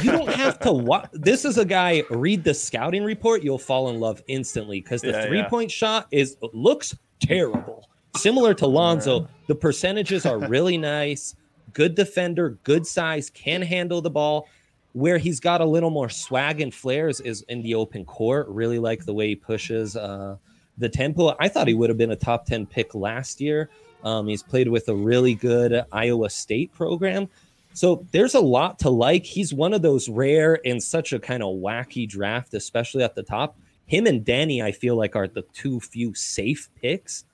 You don't have to watch. This is a guy, read the scouting report, you'll fall in love instantly because the yeah, three-point yeah. shot is looks terrible. Similar to Lonzo, the percentages are really nice. Good defender, good size, can handle the ball. Where he's got a little more swag and flares is in the open court. Really like the way he pushes uh, the tempo. I thought he would have been a top ten pick last year. Um, he's played with a really good Iowa State program. So there's a lot to like. He's one of those rare in such a kind of wacky draft, especially at the top. Him and Danny, I feel like, are the two few safe picks.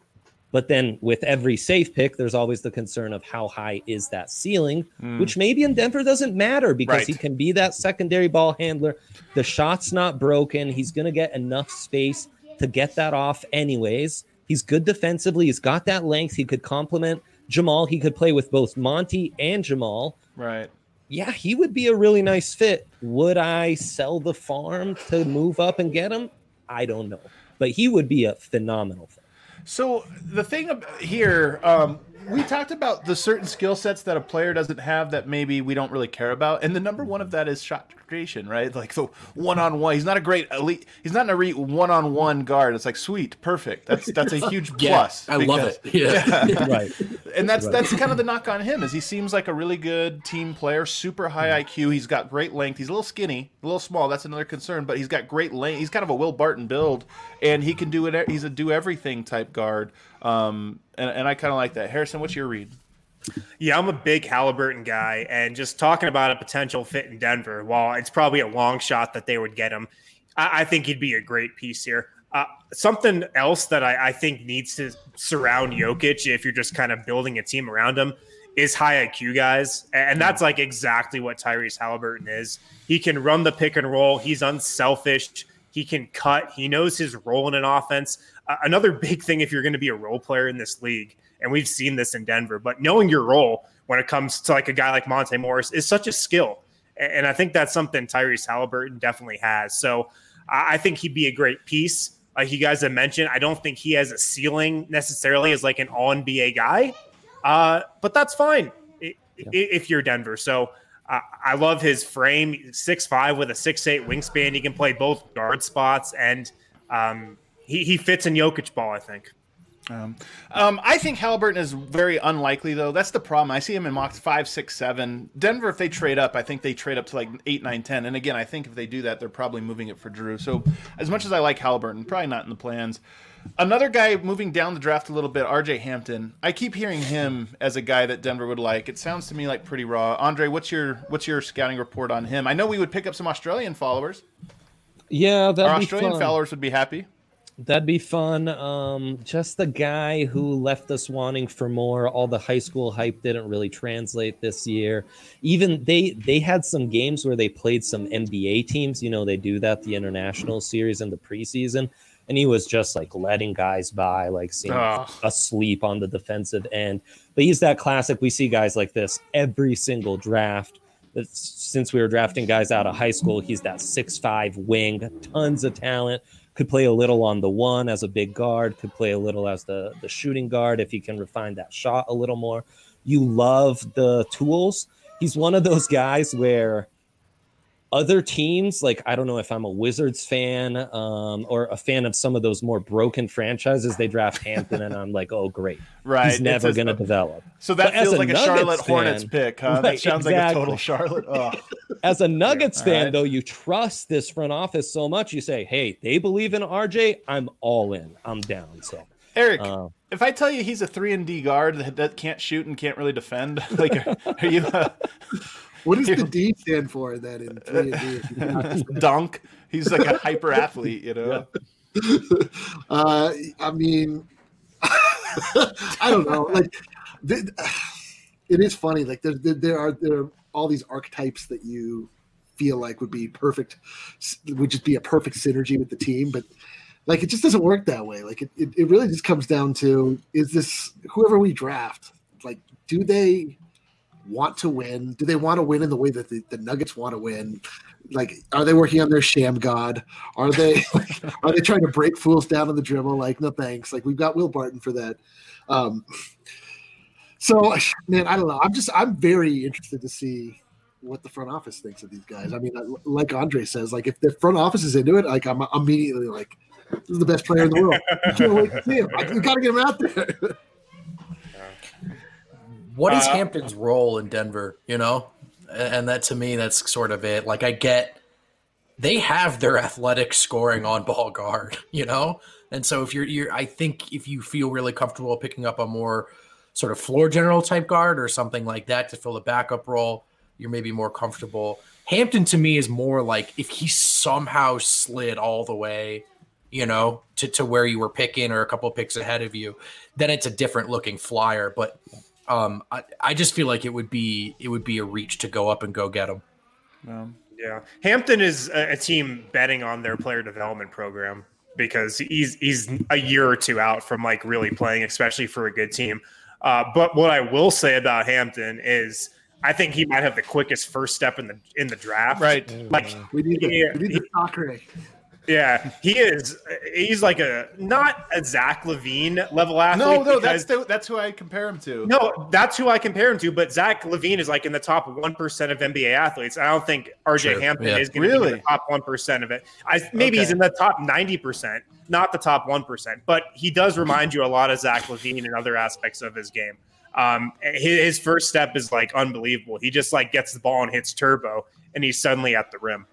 But then with every safe pick, there's always the concern of how high is that ceiling, mm. which maybe in Denver doesn't matter because right. he can be that secondary ball handler. The shot's not broken. He's going to get enough space to get that off anyways. He's good defensively. He's got that length. He could complement Jamal. He could play with both Monty and Jamal. Right. Yeah, he would be a really nice fit. Would I sell the farm to move up and get him? I don't know. But he would be a phenomenal fit. So the thing about here, um, we talked about the certain skill sets that a player doesn't have that maybe we don't really care about. And the number one of that is shot creation, right? Like the one-on-one. He's not a great elite. He's not an elite one-on-one guard. It's like, sweet, perfect. That's that's a huge plus. Yeah, I because, love it. Yeah. yeah. Right. And that's, right. that's kind of the knock on him is he seems like a really good team player, super high I Q. He's got great length. He's a little skinny, a little small. That's another concern, but he's got great length. He's kind of a Will Barton build, and he can do it. He's a do-everything type guard. Um, and, and I kind of like that. Harrison, what's your read? Yeah, I'm a big Haliburton guy, and just talking about a potential fit in Denver, while it's probably a long shot that they would get him, I, I think he'd be a great piece here. Uh, something else that I, I think needs to surround Jokic if you're just kind of building a team around him is high I Q guys, and that's like exactly what Tyrese Haliburton is. He can run the pick and roll. He's unselfish. He can cut. He knows his role in an offense. Uh, another big thing if you're going to be a role player in this league, and we've seen this in Denver, but knowing your role when it comes to like a guy like Monte Morris is such a skill. And, and I think that's something Tyrese Haliburton definitely has. So I, I think he'd be a great piece. Like you guys have mentioned, I don't think he has a ceiling necessarily as like an all N B A guy, uh, but that's fine it, yeah. if you're Denver. So uh, I love his frame, six five with a six eight wingspan. He can play both guard spots, and um, he, he fits in Jokic ball, I think. Um, um, I think Haliburton is very unlikely, though. That's the problem. I see him in mocks five, six, seven. Denver, if they trade up, I think they trade up to like eight, nine, ten. And again, I think if they do that, they're probably moving it for Drew. So as much as I like Haliburton, probably not in the plans. Another guy moving down the draft a little bit, R J Hampton. I keep hearing him as a guy that Denver would like. It sounds to me like pretty raw. Andre, what's your what's your scouting report on him? I know we would pick up some Australian followers. Yeah, that'd Our be Australian fun. followers would be happy. That'd be fun. Um, just the guy who left us wanting for more. All the high school hype didn't really translate this year. Even they they had some games where they played some N B A teams. You know, they do that, the international series and the preseason. And he was just like letting guys by, like seeing oh. asleep on the defensive end. But he's that classic. We see guys like this every single draft. It's, since we were drafting guys out of high school, he's that six five wing, tons of talent. Could play a little on the one as a big guard, could play a little as the, the shooting guard if he can refine that shot a little more. You love the tools. He's one of those guys where other teams, like I don't know if I'm a Wizards fan um, or a fan of some of those more broken franchises, they draft Hampton and I'm like, oh, great. Right. He's never going to develop. So that but feels like a, a Charlotte fan, Hornets pick, huh? Right, that sounds exactly. like a total Charlotte. Oh. As a Nuggets yeah, fan, right. though, you trust this front office so much. You say, hey, they believe in R J. I'm all in. I'm down. So, Eric, um, if I tell you he's a three and D guard that, that can't shoot and can't really defend, like, are, are you uh, what does the D stand for? That in three and D? Dunk. He's like a hyper athlete, you know? Yeah. Uh, I mean, I don't know. Like, th- it is funny. Like, there, there are there are all these archetypes that you feel like would be perfect, would just be a perfect synergy with the team, but like it just doesn't work that way. Like, it, it, it really just comes down to is this whoever we draft? Like, do they want to win? Do they want to win in the way that the, the Nuggets want to win? Like, are they working on their sham god? Are they like, are they trying to break fools down on the dribble? Like, no thanks. Like, we've got Will Barton for that. Um, so, man, I don't know. I'm just I'm very interested to see what the front office thinks of these guys. I mean, like Andre says, like if the front office is into it, like I'm immediately like, this is the best player in the world. I can't wait to see him. I, we got to get him out there. What is uh, Hampton's role in Denver, you know? And that, to me, that's sort of it. Like, I get they have their athletic scoring on ball guard, you know? And so if you're, you're I think if you feel really comfortable picking up a more sort of floor general type guard or something like that to fill the backup role, you're maybe more comfortable. Hampton, to me, is more like if he somehow slid all the way, you know, to, to where you were picking or a couple picks ahead of you, then it's a different looking flyer. But Um, I, I just feel like it would be it would be a reach to go up and go get him. Um, yeah, Hampton is a, a team betting on their player development program because he's he's a year or two out from like really playing, especially for a good team. Uh, but what I will say about Hampton is I think he might have the quickest first step in the in the draft. Right, oh, like we need the, he, we need the soccer. Yeah, he is. He's like a not a Zach LaVine level athlete. No, no, that's the, that's who I compare him to. No, that's who I compare him to. But Zach LaVine is like in the top one percent of N B A athletes. I don't think R J True. Hampton yeah. is going to really? be in the top one percent of it. I, maybe okay. he's in the top ninety percent, not the top one percent. But he does remind you a lot of Zach LaVine and other aspects of his game. Um, his, his first step is like unbelievable. He just like gets the ball and hits turbo, and he's suddenly at the rim.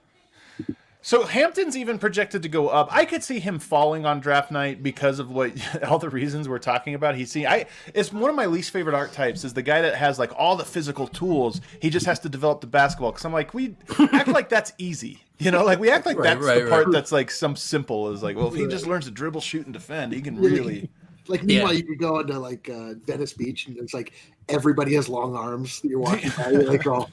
So Hampton's even projected to go up. I could see him falling on draft night because of what all the reasons we're talking about. He's seen, I it's one of my least favorite archetypes is the guy that has like all the physical tools. He just has to develop the basketball. Because I'm like, we act like that's easy, you know? Like we act like right, that's right, the right. part that's like some simple is like, well, if he just learns to dribble, shoot, and defend, he can really. Like meanwhile, yeah. you could go into like uh, Venice Beach, and it's like everybody has long arms that you're walking by. You're like, oh,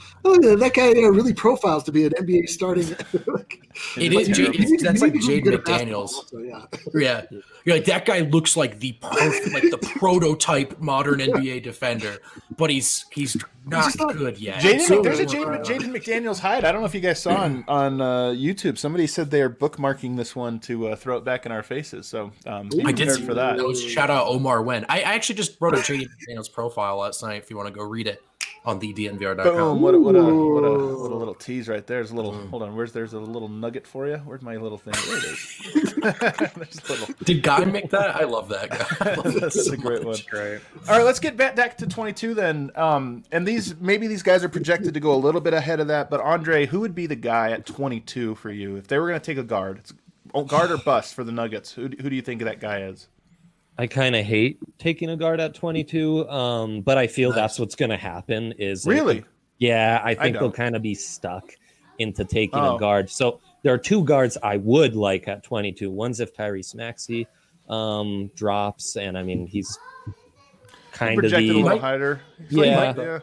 that guy you know, really profiles to be an N B A starting. like, it is. Like, J- you, you, that's you like Jade McDaniels. Also, yeah. yeah, you're like that guy looks like the perfect, like the prototype modern yeah. N B A defender, but he's he's not he's good not, yet. Jayden, so there's a Jaden McDaniels hide. I don't know if you guys saw on on uh, YouTube. Somebody said they are bookmarking this one to uh, throw it back in our faces. So um, I did see for that. Those shout out Omar Wynn. I actually just wrote a Jaden McDaniels profile last night. If you want to go read it on the D N V R dot com. Boom! What a, what a, what a, what a little tease right there. There's a little. Mm. Hold on. Where's there's a little nugget for you? Where's my little thing? There it is. Little... Did God make that? I love that guy. Love that That's so a great much. one. Great. All right, let's get back to twenty-two then. Um, and these maybe these guys are projected to go a little bit ahead of that. But Andre, who would be the guy at twenty-two for you if they were going to take a guard? It's guard or bust for the Nuggets. Who who do you think that guy is? I kind of hate taking a guard at twenty-two, um, but I feel that's what's going to happen. Is Really? Like, yeah, I think I they'll kind of be stuck into taking oh. a guard. So There are two guards I would like at twenty-two. One's if Tyrese Maxey um, drops, and I mean he's kind of the a little higher. Yeah, yeah.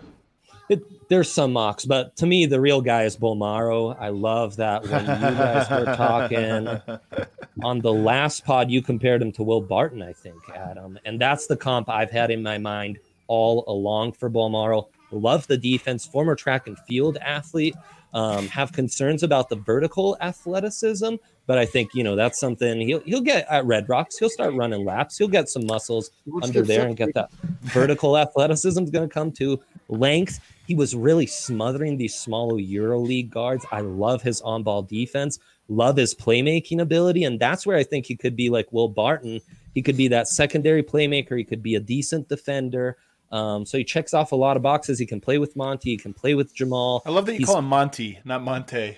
It, there's some mocks, but to me the real guy is Bolmaro. I love that when you guys were talking on the last pod, you compared him to Will Barton, I think, Adam, and that's the comp I've had in my mind all along for Bolmaro. Love the defense, former track and field athlete. Um, have concerns about the vertical athleticism, but I think, you know, that's something he'll he'll get at Red Rocks. He'll start running laps. He'll get some muscles Let's under there and get that vertical athleticism is going to come to length. He was really smothering these smaller EuroLeague guards. I love his on-ball defense, love his playmaking ability, and that's where I think he could be like Will Barton. He could be that secondary playmaker. He could be a decent defender. Um, so he checks off a lot of boxes. He can play with Monty. He can play with Jamal. I love that you He's, call him Monty, not Monte.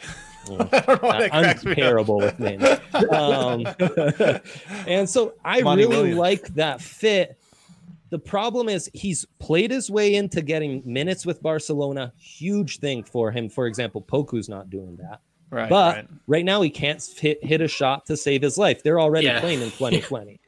Well, I don't know why that cracks me up. I'm terrible with names. Um, and so I Monty really Williams. Like that fit. The problem is he's played his way into getting minutes with Barcelona. Huge thing for him. For example, Poku's not doing that. Right, but right. right now he can't hit, hit a shot to save his life. They're already yeah. playing in twenty twenty.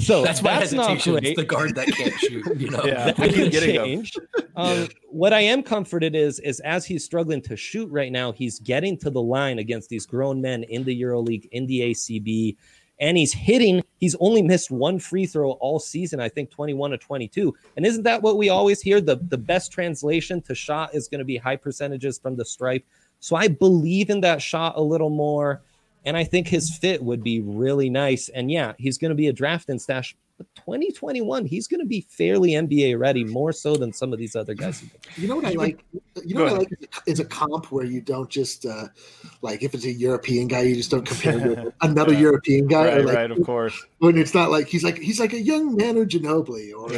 So that's my that's hesitation. Not great. It's the guard that can't shoot, you know. Yeah, that can change. Um, yeah. What I am comforted is, is as he's struggling to shoot right now, he's getting to the line against these grown men in the EuroLeague, in the A C B, and he's hitting. He's only missed one free throw all season, I think twenty-one to twenty-two. And isn't that what we always hear? The, the best translation to shot is going to be high percentages from the stripe. So I believe in that shot a little more. And I think his fit would be really nice. And yeah, he's going to be a draft and stash. But twenty twenty-one, he's going to be fairly N B A ready, more so than some of these other guys. You know what I like? You know what I like is a comp where you don't just uh, like if it's a European guy, you just don't compare him to another yeah. European guy. Right, like, right, of course. When it's not like he's like he's like a young Manu Ginobili or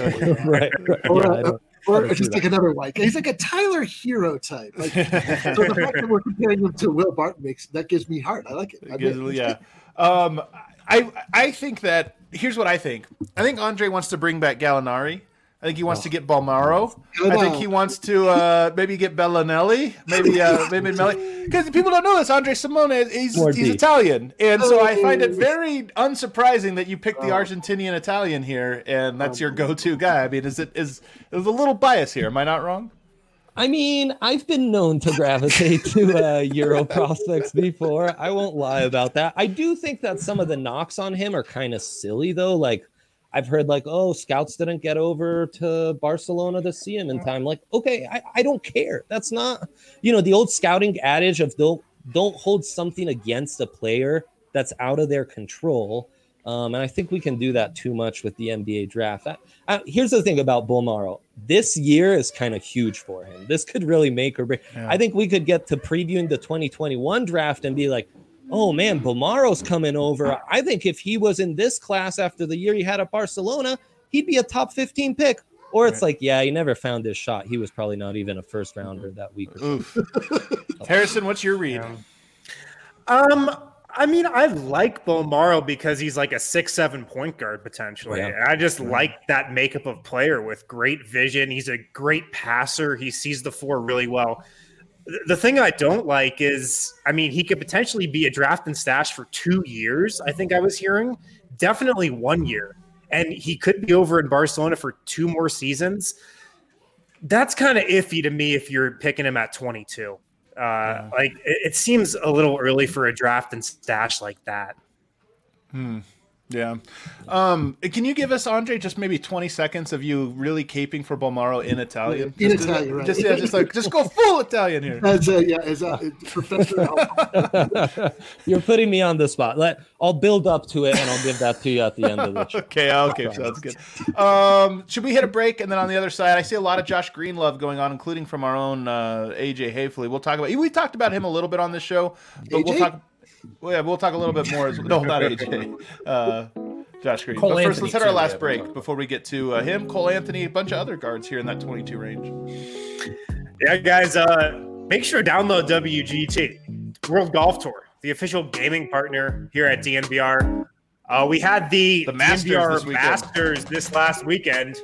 right, right. Or, yeah, or, or just like that. Another white guy. He's like a Tyler Hero type. Like, so the fact that we're comparing him to Will Barton makes that gives me heart. I like it. I gives, yeah. Um, I I think that here's what I think. I think Andre wants to bring back Gallinari. I think he wants oh. to get Bolmaro. I think he wants to uh, maybe get Bellinelli. Maybe uh, maybe Melli. Because people don't know this. Andre Simone is he's, he's Italian, and so I find it very unsurprising that you picked the Argentinian Italian here, and that's your go-to guy. I mean, is it is there's a little bias here? Am I not wrong? I mean, I've been known to gravitate to uh, Euro prospects before. I won't lie about that. I do think that some of the knocks on him are kind of silly, though. Like, I've heard, like, oh, scouts didn't get over to Barcelona to see him in time. Like, okay, I, I don't care. That's not, you know, the old scouting adage of don't don't hold something against a player that's out of their control. Um, and I think we can do that too much with the N B A draft. I, I, here's the thing about Bolmaro. This year is kind of huge for him. This could really make or break. Yeah. I think we could get to previewing the twenty twenty-one draft and be like, oh, man, Bolmaro's coming over. I think if he was in this class after the year he had at Barcelona, he'd be a top fifteen pick. Or it's right. like, yeah, he never found his shot. He was probably not even a first rounder that week. Or Harrison, what's your read? Yeah. Um. I mean, I like Bolmaro because he's like a six seven point guard potentially. Yeah. And I just yeah. like that makeup of player with great vision. He's a great passer. He sees the floor really well. The thing I don't like is, I mean, he could potentially be a draft and stash for two years, I think I was hearing. Definitely one year. And he could be over in Barcelona for two more seasons. That's kind of iffy to me if you're picking him at twenty-two. Uh, like it, it seems a little early for a draft and stash like that. Hmm. Yeah. Um, can you give us, Andre, just maybe twenty seconds of you really caping for Bolmaro in Italian? In just, Italian, right? Just, yeah, just like just go full Italian here. As a, yeah, as a professor. You're putting me on the spot. Let I'll build up to it and I'll give that to you at the end of the show. okay, okay, sounds good. Um, should we hit a break and then on the other side, I see a lot of Josh Green love going on, including from our own uh, A J Hayfley. We'll talk about we talked about him a little bit on this show, but A J? we'll talk. Well, yeah, we'll talk a little bit more. As, no, not A J. Uh, Josh Green. Cole but first, Anthony let's hit our last break everyone. Before we get to uh, him, Cole Anthony, a bunch of other guards here in that twenty-two range. Yeah, guys, uh, make sure to download W G T, World Golf Tour, the official gaming partner here at D N V R. Uh, we had the, the Masters, D N V R this Masters this last weekend.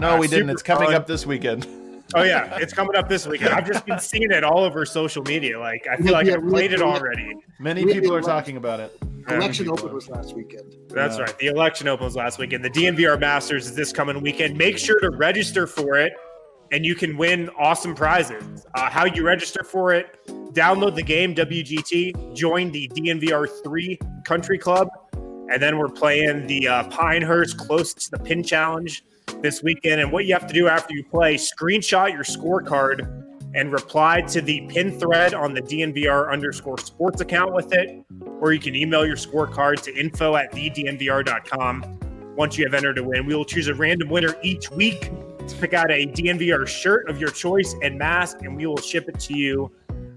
No, uh, we didn't. It's coming fun. Up this weekend. Oh yeah, it's coming up this weekend. I've just been seeing it all over social media. Like I feel yeah, like yeah, I've played it already. Many people are talking about it. Election open was last weekend. That's yeah. right. The election open was last weekend. The D N V R Masters is this coming weekend. Make sure to register for it, and you can win awesome prizes. Uh, how you register for it, download the game, W G T, join the D N V R three Country Club, and then we're playing the uh, Pinehurst Closest to the Pin Challenge this weekend. And what you have to do after you play, screenshot your scorecard and reply to the pin thread on the D N V R underscore sports account with it, or you can email your scorecard to info at the D N V R dot com. Once you have entered to win, we will choose a random winner each week to pick out a D N V R shirt of your choice and mask, and we will ship it to you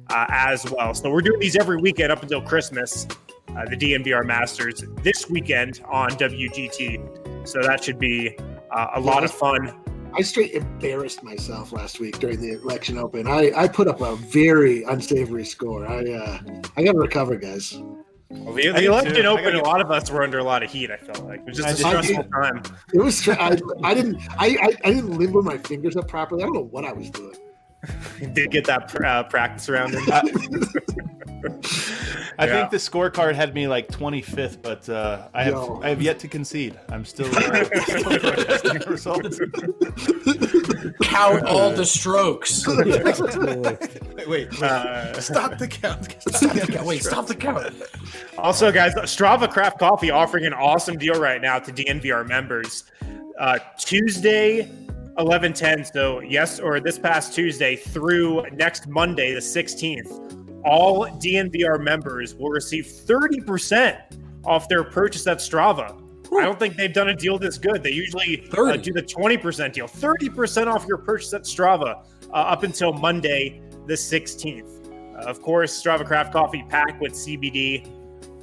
uh, as well. So we're doing these every weekend up until Christmas, uh, the D N V R Masters this weekend on W G T. So that should be uh, a lot of fun. I straight embarrassed myself last week during the election open. I, I put up a very unsavory score. I uh, I got to recover, guys. Well, the the election open, a lot of us were under a lot of heat, I felt like. It was just I a stressful did. time. It was. I, I didn't I, I didn't limber my fingers up properly. I don't know what I was doing. You did get that uh, practice round in that. I yeah. think the scorecard had me like twenty-fifth, but uh, I have Yo. I have yet to concede. I'm still results. Count all the strokes. wait, wait, uh, stop the count. Stop the count. Wait, stop the count. Also, guys, Strava Craft Coffee offering an awesome deal right now to D N V R members. Uh, Tuesday, eleven ten. So yes, or this past Tuesday through next Monday, the sixteenth. All D N V R members will receive thirty percent off their purchase at Strava. Ooh. I don't think they've done a deal this good. They usually uh, do the twenty percent deal. thirty percent off your purchase at Strava uh, up until Monday the sixteenth. Uh, of course, Strava Craft Coffee packed with C B D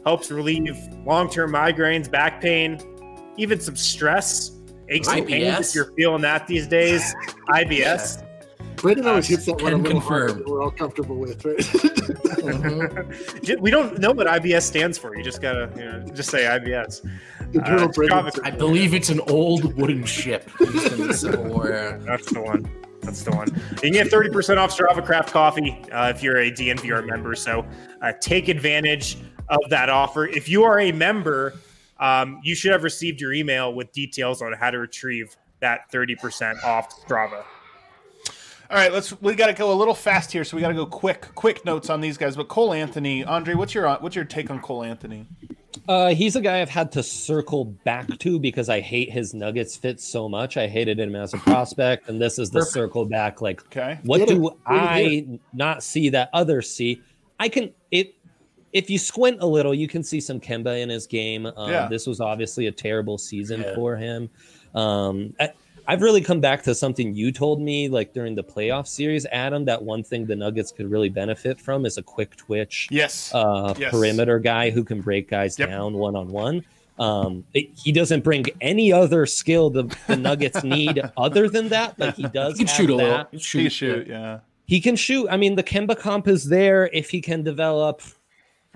helps relieve long-term migraines, back pain, even some stress, aches and pains if you're feeling that these days, I B S. Yeah. Brandon always hits that one a little harder that we're all comfortable with, right? mm-hmm. We don't know what I B S stands for. You just gotta, you know, just say I B S. Uh, I believe it's an old wooden ship. That's the one. That's the one. You can get thirty percent off Strava Craft Coffee uh, if you're a D N V R member. So uh, take advantage of that offer. If you are a member, um, you should have received your email with details on how to retrieve that thirty percent off Strava. All right, let's. We got to go a little fast here, so we got to go quick. Quick notes on these guys. But Cole Anthony, Andre, what's your what's your take on Cole Anthony? Uh, he's a guy I've had to circle back to because I hate his Nuggets fit so much. I hated him as a prospect, and this is the Perfect. circle back. Like, okay. what get do it. I not see that others see? I can it. If you squint a little, you can see some Kemba in his game. Um, yeah. This was obviously a terrible season yeah. for him. Um, I, I've really come back to something you told me like during the playoff series, Adam, that one thing the Nuggets could really benefit from is a quick twitch yes. Uh, yes. perimeter guy who can break guys yep. down one-on-one. Um, it, he doesn't bring any other skill the, the Nuggets need other than that, but he does he can have shoot a little. He can shoot, he shoot, yeah. He can shoot. I mean, the Kemba comp is there if he can develop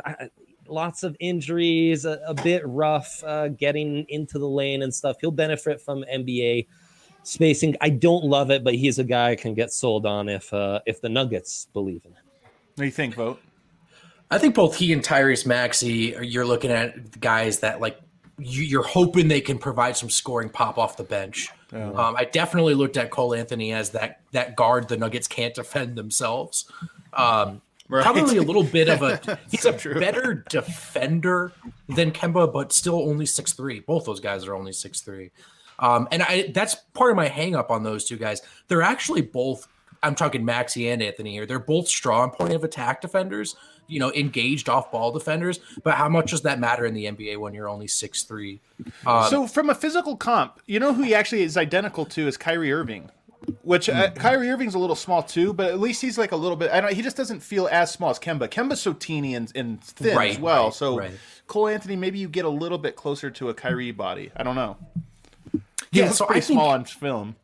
I, lots of injuries, a, a bit rough uh, getting into the lane and stuff. He'll benefit from N B A spacing. I don't love it, but he's a guy I can get sold on if uh, if the Nuggets believe in him. What do you think, Vote? I think both he and Tyrese Maxey, you're looking at guys that like you, you're hoping they can provide some scoring pop off the bench. Oh. Um, I definitely looked at Cole Anthony as that that guard the Nuggets can't defend themselves. Um, right. Probably a little bit of a he's so a true. better defender than Kemba, but still only six three. Both those guys are only six three. Um, and I that's part of my hang up on those two guys. They're actually both, I'm talking Maxey and Anthony here, they're both strong point of attack defenders, you know, engaged off ball defenders. But how much does that matter in the N B A when you're only six three? Um, so from a physical comp, you know who he actually is identical to is Kyrie Irving, which uh, Kyrie Irving's a little small too, but at least he's like a little bit, I don't, he just doesn't feel as small as Kemba. Kemba's so teeny and, and thin right, as well. Right, so right. Cole Anthony, maybe you get a little bit closer to a Kyrie body. I don't know. Yeah, so pretty I think, small on film.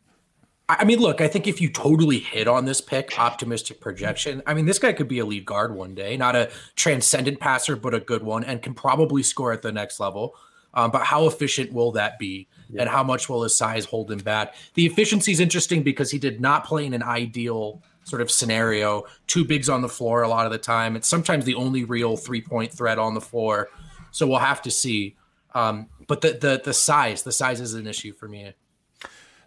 I mean, look, I think if you totally hit on this pick, optimistic projection, I mean, this guy could be a lead guard one day, not a transcendent passer, but a good one, and can probably score at the next level. Um, but how efficient will that be? Yeah. And how much will his size hold him back? The efficiency is interesting because he did not play in an ideal sort of scenario. Two bigs on the floor a lot of the time. It's sometimes the only real three-point threat on the floor. So we'll have to see. Um, but the, the the size, the size is an issue for me.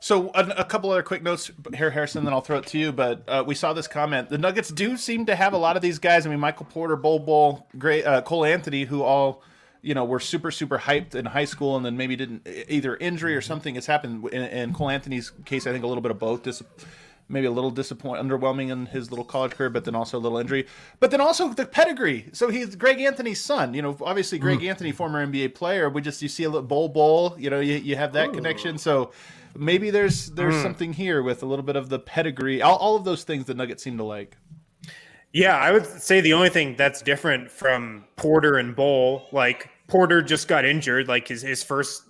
So a, a couple other quick notes here, Harrison, then I'll throw it to you. But uh, we saw this comment. The Nuggets do seem to have a lot of these guys. I mean, Michael Porter, Bol Bol, Gray, uh, Cole Anthony, who all, you know, were super, super hyped in high school and then maybe didn't, either injury or something has happened. In, in Cole Anthony's case, I think a little bit of both. Dis- maybe a little disappointing, underwhelming in his little college career, but then also a little injury. But then also the pedigree. So he's Greg Anthony's son. You know, obviously Greg mm. Anthony, former N B A player. We just, you see a little Bol Bol, you know, you, you have that Ooh. connection. So maybe there's there's mm. something here with a little bit of the pedigree. All, all of those things the Nuggets seem to like. Yeah, I would say the only thing that's different from Porter and Bol, like Porter just got injured, like his, his first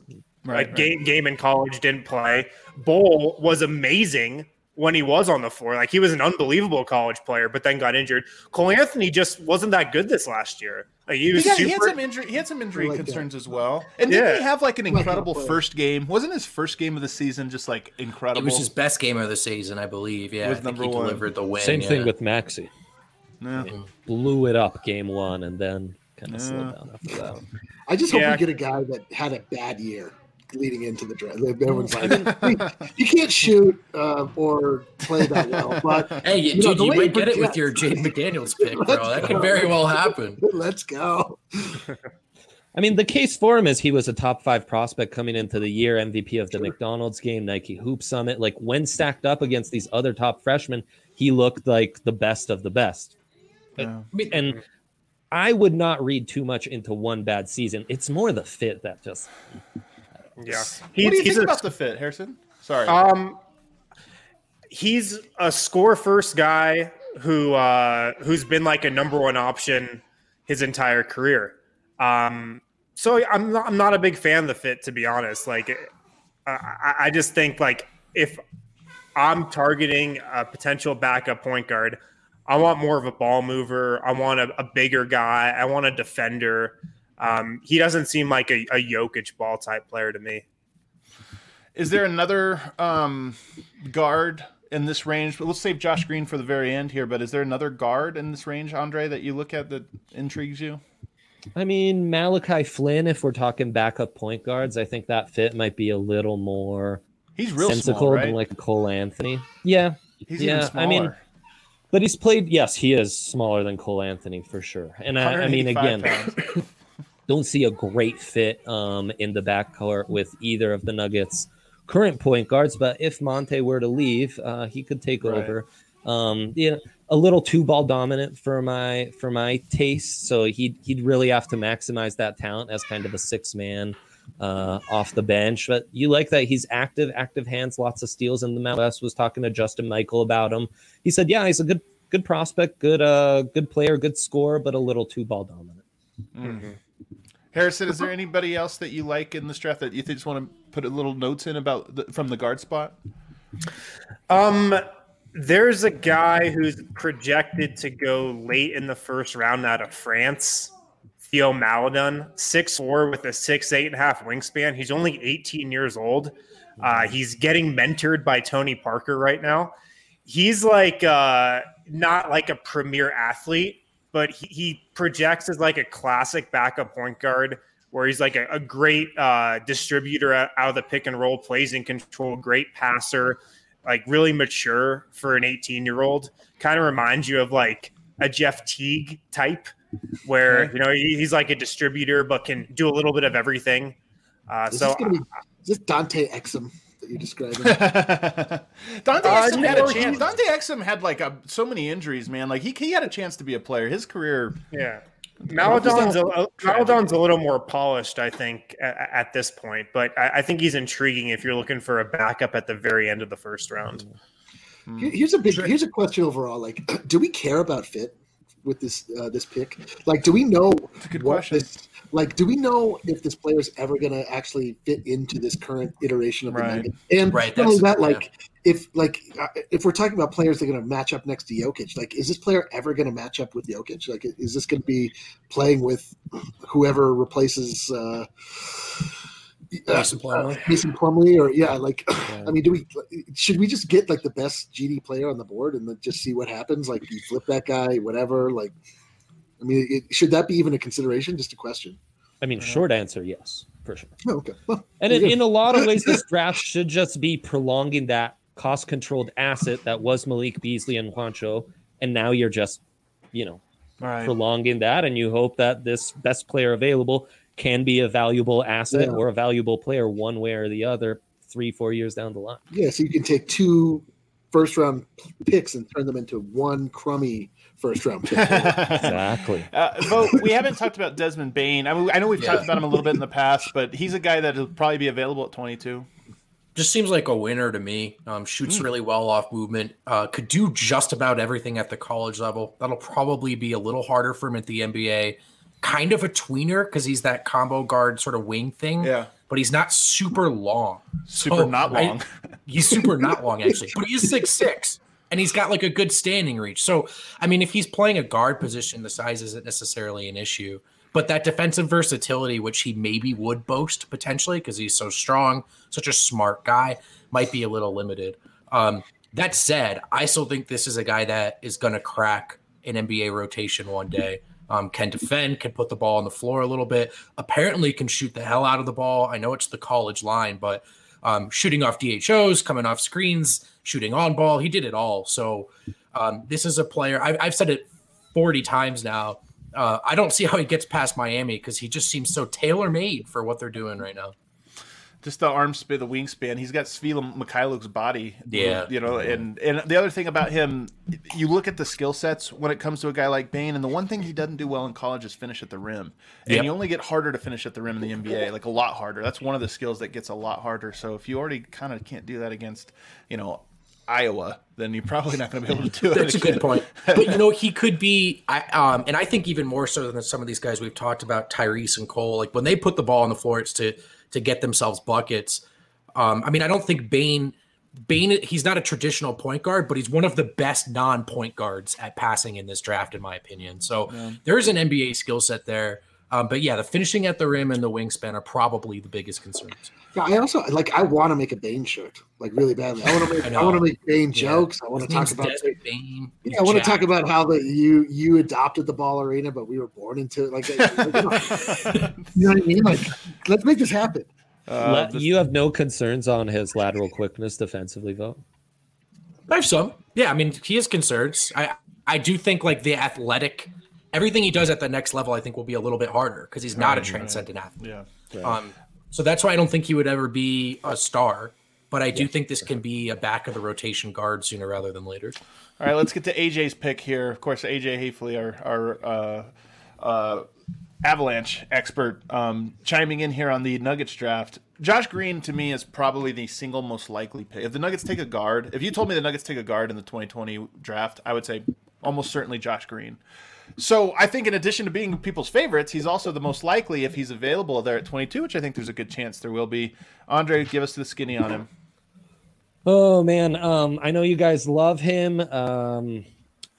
right, like, right. game game in college, didn't play. Bol was amazing when he was on the floor. Like, he was an unbelievable college player, but then got injured. Cole Anthony just wasn't that good this last year. Like, he was he, got, super... he had some injury, he had some injury like concerns that. as well. And yeah. didn't he have like an incredible like first game? Wasn't his first game of the season just like incredible? It was his best game of the season, I believe. Yeah, I think he one. delivered the win. Same yeah. thing with Maxey. No. It blew it up game one and then kind of no. slowed down after that. I just hope yeah. we get a guy that had a bad year leading into the draft. Everyone's like, I mean, you can't shoot uh, or play that well. But hey, you, you dude, know, you might get it with your James McDaniels pick, bro. That could very well happen. Let's go. I mean, the case for him is he was a top five prospect coming into the year, M V P of the sure. McDonald's game, Nike Hoop Summit. Like, when stacked up against these other top freshmen, he looked like the best of the best. Yeah. And I would not read too much into one bad season. It's more the fit that just. Yeah. He's, what do you he's think a, about the fit, Harrison? Sorry. Um, he's a score first guy who uh, who's been like a number one option his entire career. Um, so I'm not, I'm not a big fan of the fit, to be honest. Like, I, I just think like if I'm targeting a potential backup point guard, I want more of a ball mover. I want a, a bigger guy. I want a defender. Um, he doesn't seem like a, a Jokic ball type player to me. Is there another um, guard in this range? Let's save Josh Green for the very end here, but is there another guard in this range, Andre, that you look at that intrigues you? I mean, Malachi Flynn, if we're talking backup point guards, I think that fit might be a little more He's real sensical small, right? than like Cole Anthony. Yeah. He's yeah, even smaller. I mean, but he's played, yes, he is smaller than Cole Anthony for sure. And I, I mean, again, don't see a great fit um, in the backcourt with either of the Nuggets' current point guards. But if Monte were to leave, uh, he could take right. over. Um, you know, a little too ball dominant for my for my taste. So he'd, he'd really have to maximize that talent as kind of a six man uh, off the bench. But you like that he's active, active hands, lots of steals. And the Mount West was talking to Justin Michael about him. He said, yeah, he's a good good prospect, good uh, good player, good scorer, but a little too ball dominant. Mm-hmm. Harrison, is there anybody else that you like in this draft that you just want to put a little notes in about the, from the guard spot? Um, there's a guy who's projected to go late in the first round out of France. Theo Maladon, six four with a six eight and a half wingspan. He's only eighteen years old. Uh, he's getting mentored by Tony Parker right now. He's like uh, not like a premier athlete, but he, he projects as like a classic backup point guard where he's like a, a great uh, distributor out of the pick and roll, plays in control, great passer, like really mature for an eighteen-year-old. Kind of reminds you of like a Jeff Teague type where, you know, he's like a distributor but can do a little bit of everything. Uh, is so this gonna be, is this Dante Exum that you're describing? Dante uh, Exum had a chance. Dante Exum had like a, so many injuries, man. Like he he had a chance to be a player. His career, yeah. Maladon's a, Maladon's a little more polished, I think, at, at this point. But I, I think he's intriguing if you're looking for a backup at the very end of the first round. Here's a big. Here's a question overall. Like, do we care about fit with this uh, this pick? Like, do we know good what question. This? Like, do we know if this player is ever going to actually fit into this current iteration of the right. Nuggets? And right, not only that, like, if like if we're talking about players that are going to match up next to Jokic, like is this player ever going to match up with Jokic? Like is this going to be playing with whoever replaces uh, Mason Plumlee? Uh, Mason Plumlee, or yeah, like yeah. I mean, do we should we just get like the best G D player on the board and then just see what happens? Like you flip that guy, whatever. Like I mean, it, should that be even a consideration? Just a question. I mean, short answer, yes, for sure. Oh, okay. Well, and in, in a lot of ways, this draft should just be prolonging that cost-controlled asset that was Malik Beasley and Juancho, and now you're just, you know, right. prolonging that, and you hope that this best player available can be a valuable asset yeah. or a valuable player one way or the other three, four years down the line. Yeah, so you can take two first-round picks and turn them into one crummy first round pick. Exactly. Uh, but we haven't talked about Desmond Bain. I mean, I know we've yeah. talked about him a little bit in the past, but he's a guy that'll probably be available at twenty-two. Just seems like a winner to me. Um, shoots mm. really well off movement. Uh, could do just about everything at the college level. That'll probably be a little harder for him at the N B A. Kind of a tweener because he's that combo guard sort of wing thing. Yeah. But he's not super long. Super so not long. I, he's super not long, actually. But he is six foot six. And he's got like a good standing reach. So, I mean, if he's playing a guard position, the size isn't necessarily an issue. But that defensive versatility, which he maybe would boast potentially because he's so strong, such a smart guy, might be a little limited. Um, that said, I still think this is a guy that is going to crack an N B A rotation one day. Um, can defend, can put the ball on the floor a little bit. Apparently can shoot the hell out of the ball. I know it's the college line, but um, shooting off D H Os, coming off screens, shooting on ball. He did it all. So um, this is a player. I've, I've said it forty times now. Uh, I don't see how he gets past Miami because he just seems so tailor-made for what they're doing right now. Just the arm span, the wingspan. He's got Svila Mikhailov's body. Yeah. You know, and, and the other thing about him, you look at the skill sets when it comes to a guy like Bain, and the one thing he doesn't do well in college is finish at the rim. And yep. you only get harder to finish at the rim in the N B A, like a lot harder. That's one of the skills that gets a lot harder. So if you already kind of can't do that against, you know, Iowa, then you're probably not going to be able to do it. That's a good point. But, you know, he could be, I, um, and I think even more so than some of these guys we've talked about, Tyrese and Cole, like when they put the ball on the floor, it's to to get themselves buckets. Um, I mean, I don't think Bain, Bain, he's not a traditional point guard, but he's one of the best non-point guards at passing in this draft, in my opinion. So yeah. there is an N B A skill set there. Um, but yeah, the finishing at the rim and the wingspan are probably the biggest concerns. Yeah, I also like. I want to make a Bain shirt, like really badly. I want to make. I, I want to make Bain yeah. jokes. I want to talk about Bain. Yeah, I want to talk about how that you you adopted the ball arena, but we were born into it. Like, you know what I mean? Like, let's make this happen. Uh, Let, you have no concerns on his lateral quickness defensively, though. I have some. Yeah, I mean, he has concerns. I I do think like the athletic. Everything he does at the next level, I think, will be a little bit harder because he's not right, a transcendent right. athlete. Yeah. Right. Um, so that's why I don't think he would ever be a star. But I do yeah. think this can be a back of the rotation guard sooner rather than later. All right, let's get to A J's pick here. Of course, A J Hafley, our, our uh, uh, Avalanche expert, um, chiming in here on the Nuggets draft. Josh Green, to me, is probably the single most likely pick. If the Nuggets take a guard, if you told me the Nuggets take a guard in the twenty twenty draft, I would say almost certainly Josh Green. So I think in addition to being people's favorites, he's also the most likely if he's available there at twenty-two, which I think there's a good chance there will be. Andre, give us the skinny on him. Oh, man. Um, I know you guys love him. Um,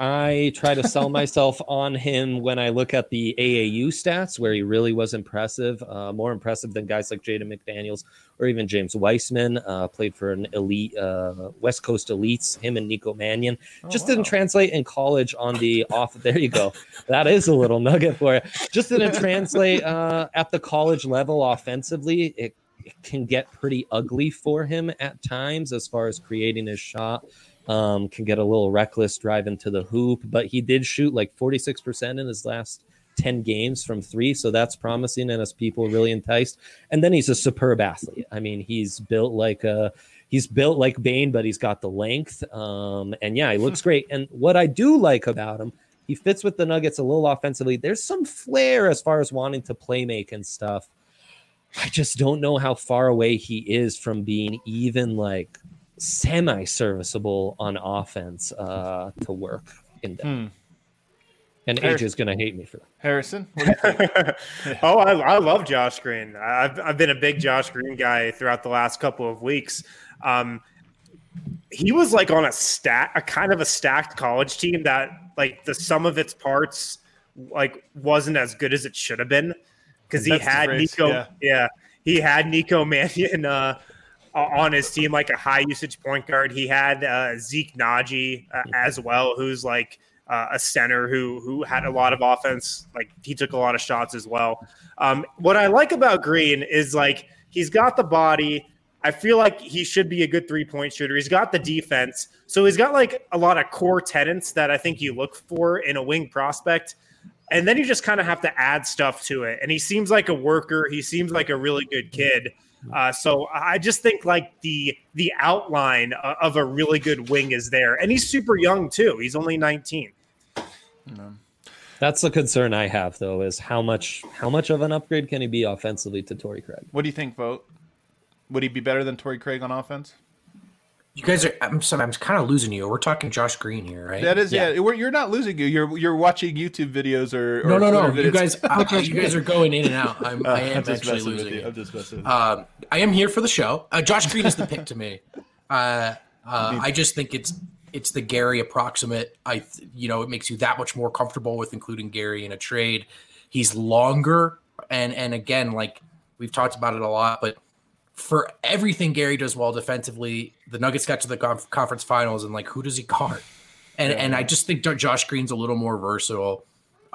I try to sell myself on him when I look at the A A U stats where he really was impressive, uh, more impressive than guys like Jaden McDaniels or even James Weissman, uh, played for an elite uh, West Coast elites, him and Nico Mannion. Oh, just wow. didn't translate in college on the off. There you go. That is a little nugget for you. Just didn't translate uh, at the college level offensively. It, it can get pretty ugly for him at times as far as creating his shot. Um, can get a little reckless driving to the hoop, but he did shoot like forty-six percent in his last ten games from three, so that's promising and as people really enticed. And then he's a superb athlete. I mean, he's built like a he's built like Bain, but he's got the length. Um, and yeah, he looks great. And what I do like about him, he fits with the Nuggets a little offensively. There's some flair as far as wanting to play make and stuff. I just don't know how far away he is from being even like semi-serviceable on offense uh, to work in depth. Hmm. And Harrison. A J's going to hate me for that. Harrison? oh, I, I love Josh Green. I've, I've been a big Josh Green guy throughout the last couple of weeks. Um, he was like on a stack, a kind of a stacked college team that like the sum of its parts like wasn't as good as it should have been because he had phrase, Nico, yeah. yeah, he had Nico Mannion uh, on his team, like a high usage point guard. He had uh, Zeke Naji uh, as well, who's like uh, a center who who had a lot of offense. Like he took a lot of shots as well. Um, what I like about Green is like he's got the body. I feel like he should be a good three-point shooter. He's got the defense. So he's got, like, a lot of core tenets that I think you look for in a wing prospect. And then you just kind of have to add stuff to it. And he seems like a worker. He seems like a really good kid. Uh, so I just think, like, the the outline of a really good wing is there. And he's super young, too. He's only nineteen. That's the concern I have, though, is how much how much of an upgrade can he be offensively to Torrey Craig? What do you think, Vogt? Would he be better than Torrey Craig on offense? You guys are. I'm. Sorry, I'm kind of losing you. We're talking Josh Green here, right? That is. Yeah. yeah we're, you're not losing you. You're. You're watching YouTube videos or. or no. No. No. Videos. You guys. I, you guys are going in and out. I'm. Uh, I am I'm actually losing. You. I'm just messing with you. Um, I am here for the show. Uh, Josh Green is the pick to me. Uh, uh, I just think it's it's the Gary approximate. I. You know, it makes you that much more comfortable with including Gary in a trade. He's longer, and and again, like we've talked about it a lot, but. For everything Gary does well defensively, the Nuggets got to the conference finals, and like, who does he guard? And yeah. and I just think Josh Green's a little more versatile.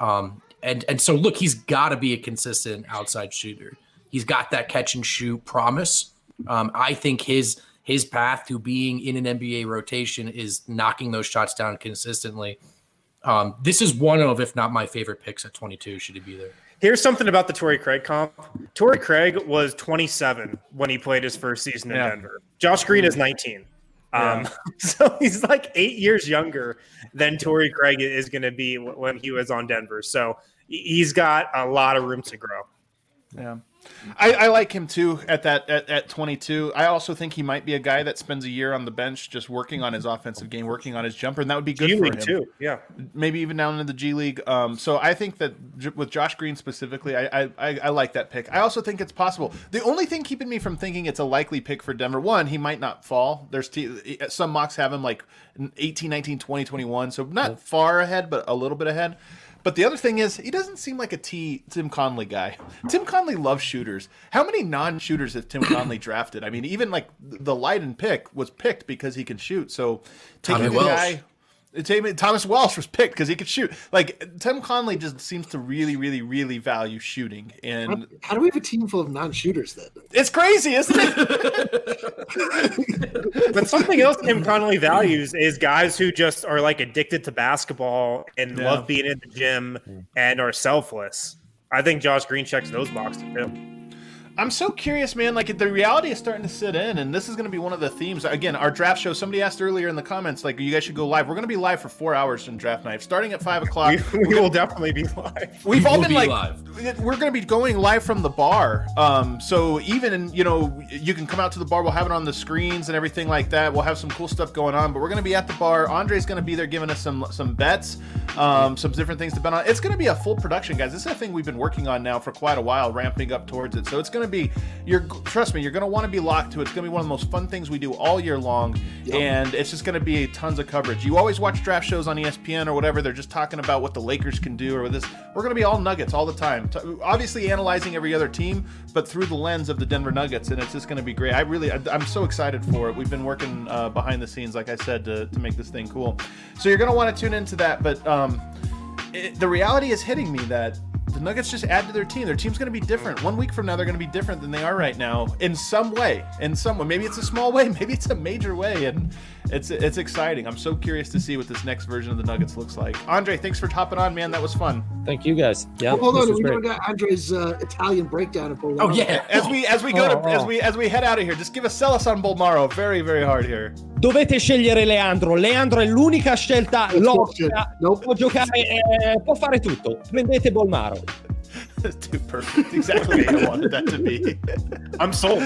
Um, and and so look, he's got to be a consistent outside shooter. He's got that catch and shoot promise. Um, I think his his path to being in an N B A rotation is knocking those shots down consistently. Um, this is one of, if not my favorite picks at twenty-two. Should he be there? Here's something about the Torrey Craig comp. Torrey Craig was twenty-seven when he played his first season in yeah. Denver. Josh Green is nineteen. Yeah. Um, so he's like eight years younger than Torrey Craig is going to be when he was on Denver. So he's got a lot of room to grow. Yeah. I, I like him too at that at, at twenty-two. I also think he might be a guy that spends a year on the bench just working on his offensive game, working on his jumper, and that would be good G for League him too. Yeah, maybe even down in the G League. Um, so I think that with Josh Green specifically, I, I I like that pick. I also think it's possible. The only thing keeping me from thinking it's a likely pick for Denver, one, he might not fall. There's t- some mocks have him like eighteen, nineteen, twenty, twenty-one, so not yeah. far ahead, but a little bit ahead. But the other thing is, he doesn't seem like a T, Tim Conley guy. Tim Conley loves shooters. How many non-shooters have Tim Conley drafted? I mean, even like the Leiden pick was picked because he can shoot. So taking Tommy the Welsh. guy, Thomas Welsh was picked because he could shoot. Like Tim Conley just seems to really, really, really value shooting. And how do we have a team full of non-shooters then? It's crazy, isn't it? But something else Tim Conley values is guys who just are like addicted to basketball and yeah. love being in the gym and are selfless. I think Josh Green checks those boxes too. I'm so curious, man. Like, the reality is starting to sit in, and this is going to be one of the themes. Again, our draft show, somebody asked earlier in the comments, like, you guys should go live. We're going to be live for four hours in draft night, starting at five o'clock. we, we will definitely be live. We've we all been, be like, live. We're going to be going live from the bar. Um, so even, in, you know, you can come out to the bar. We'll have it on the screens and everything like that. We'll have some cool stuff going on, but we're going to be at the bar. Andre's going to be there giving us some some bets, um, some different things to bet on. It's going to be a full production, guys. This is a thing we've been working on now for quite a while, ramping up towards it. So it's going to be you're trust me you're going to want to be locked to it. It's going to be one of the most fun things we do all year long. Yep. And it's just going to be tons of coverage. You always watch draft shows on E S P N or whatever, they're just talking about what the Lakers can do or this. We're going to be all Nuggets all the time, obviously analyzing every other team, but through the lens of the Denver Nuggets, and it's just going to be great. I really I'm so excited for it. We've been working uh, behind the scenes, like I said, to, to make this thing cool. So you're going to want to tune into that, but um it, the reality is hitting me that the Nuggets just add to their team. Their team's going to be different. One week from now, they're going to be different than they are right now in some way. In some way. Maybe it's a small way. Maybe it's a major way. And it's it's exciting. I'm so curious to see what this next version of the Nuggets looks like. Andre, thanks for hopping on, man. That was fun. Thank you, guys. Yeah. Well, hold on. We don't got Andre's uh, Italian breakdown of Bolmaro. Oh yeah. As we as we go oh, to oh. as we as we head out of here, just give a sell us on Bolmaro. Very very hard here. Dovete scegliere Leandro. Leandro è l'unica scelta logica. Nope. Può giocare, eh, può fare tutto. Prendete Bolmaro. That's too perfect. Exactly how I wanted that to be. I'm sold.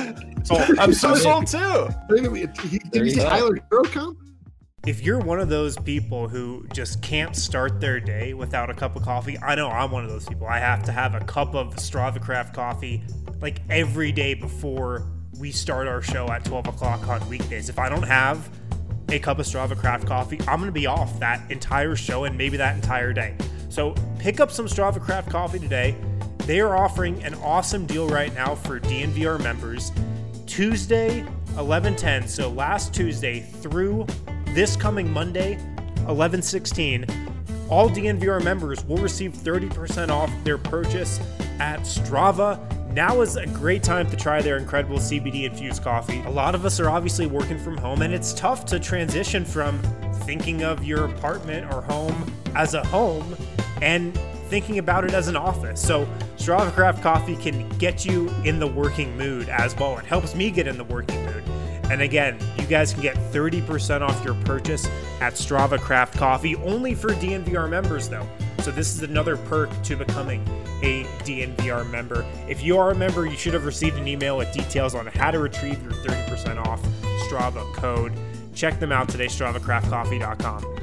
sold. I'm so sold too. Did you see Tyler Hero come? If you're one of those people who just can't start their day without a cup of coffee, I know I'm one of those people. I have to have a cup of Strava Craft coffee like every day before we start our show at twelve o'clock on weekdays. If I don't have a cup of Strava Craft coffee, I'm going to be off that entire show and maybe that entire day. So pick up some Strava Craft coffee today. They are offering an awesome deal right now for D N V R members. Tuesday, eleven ten, so last Tuesday through this coming Monday, eleven sixteen, all D N V R members will receive thirty percent off their purchase at Strava. Now is a great time to try their incredible C B D-infused coffee. A lot of us are obviously working from home, and it's tough to transition from thinking of your apartment or home as a home and thinking about it as an office. So Strava Craft Coffee can get you in the working mood as well. It helps me get in the working mood. And again, you guys can get thirty percent off your purchase at Strava Craft Coffee, only for D N V R members though. So this is another perk to becoming a D N V R member. If you are a member, you should have received an email with details on how to retrieve your thirty percent off Strava code. Check them out today, strava craft coffee dot com.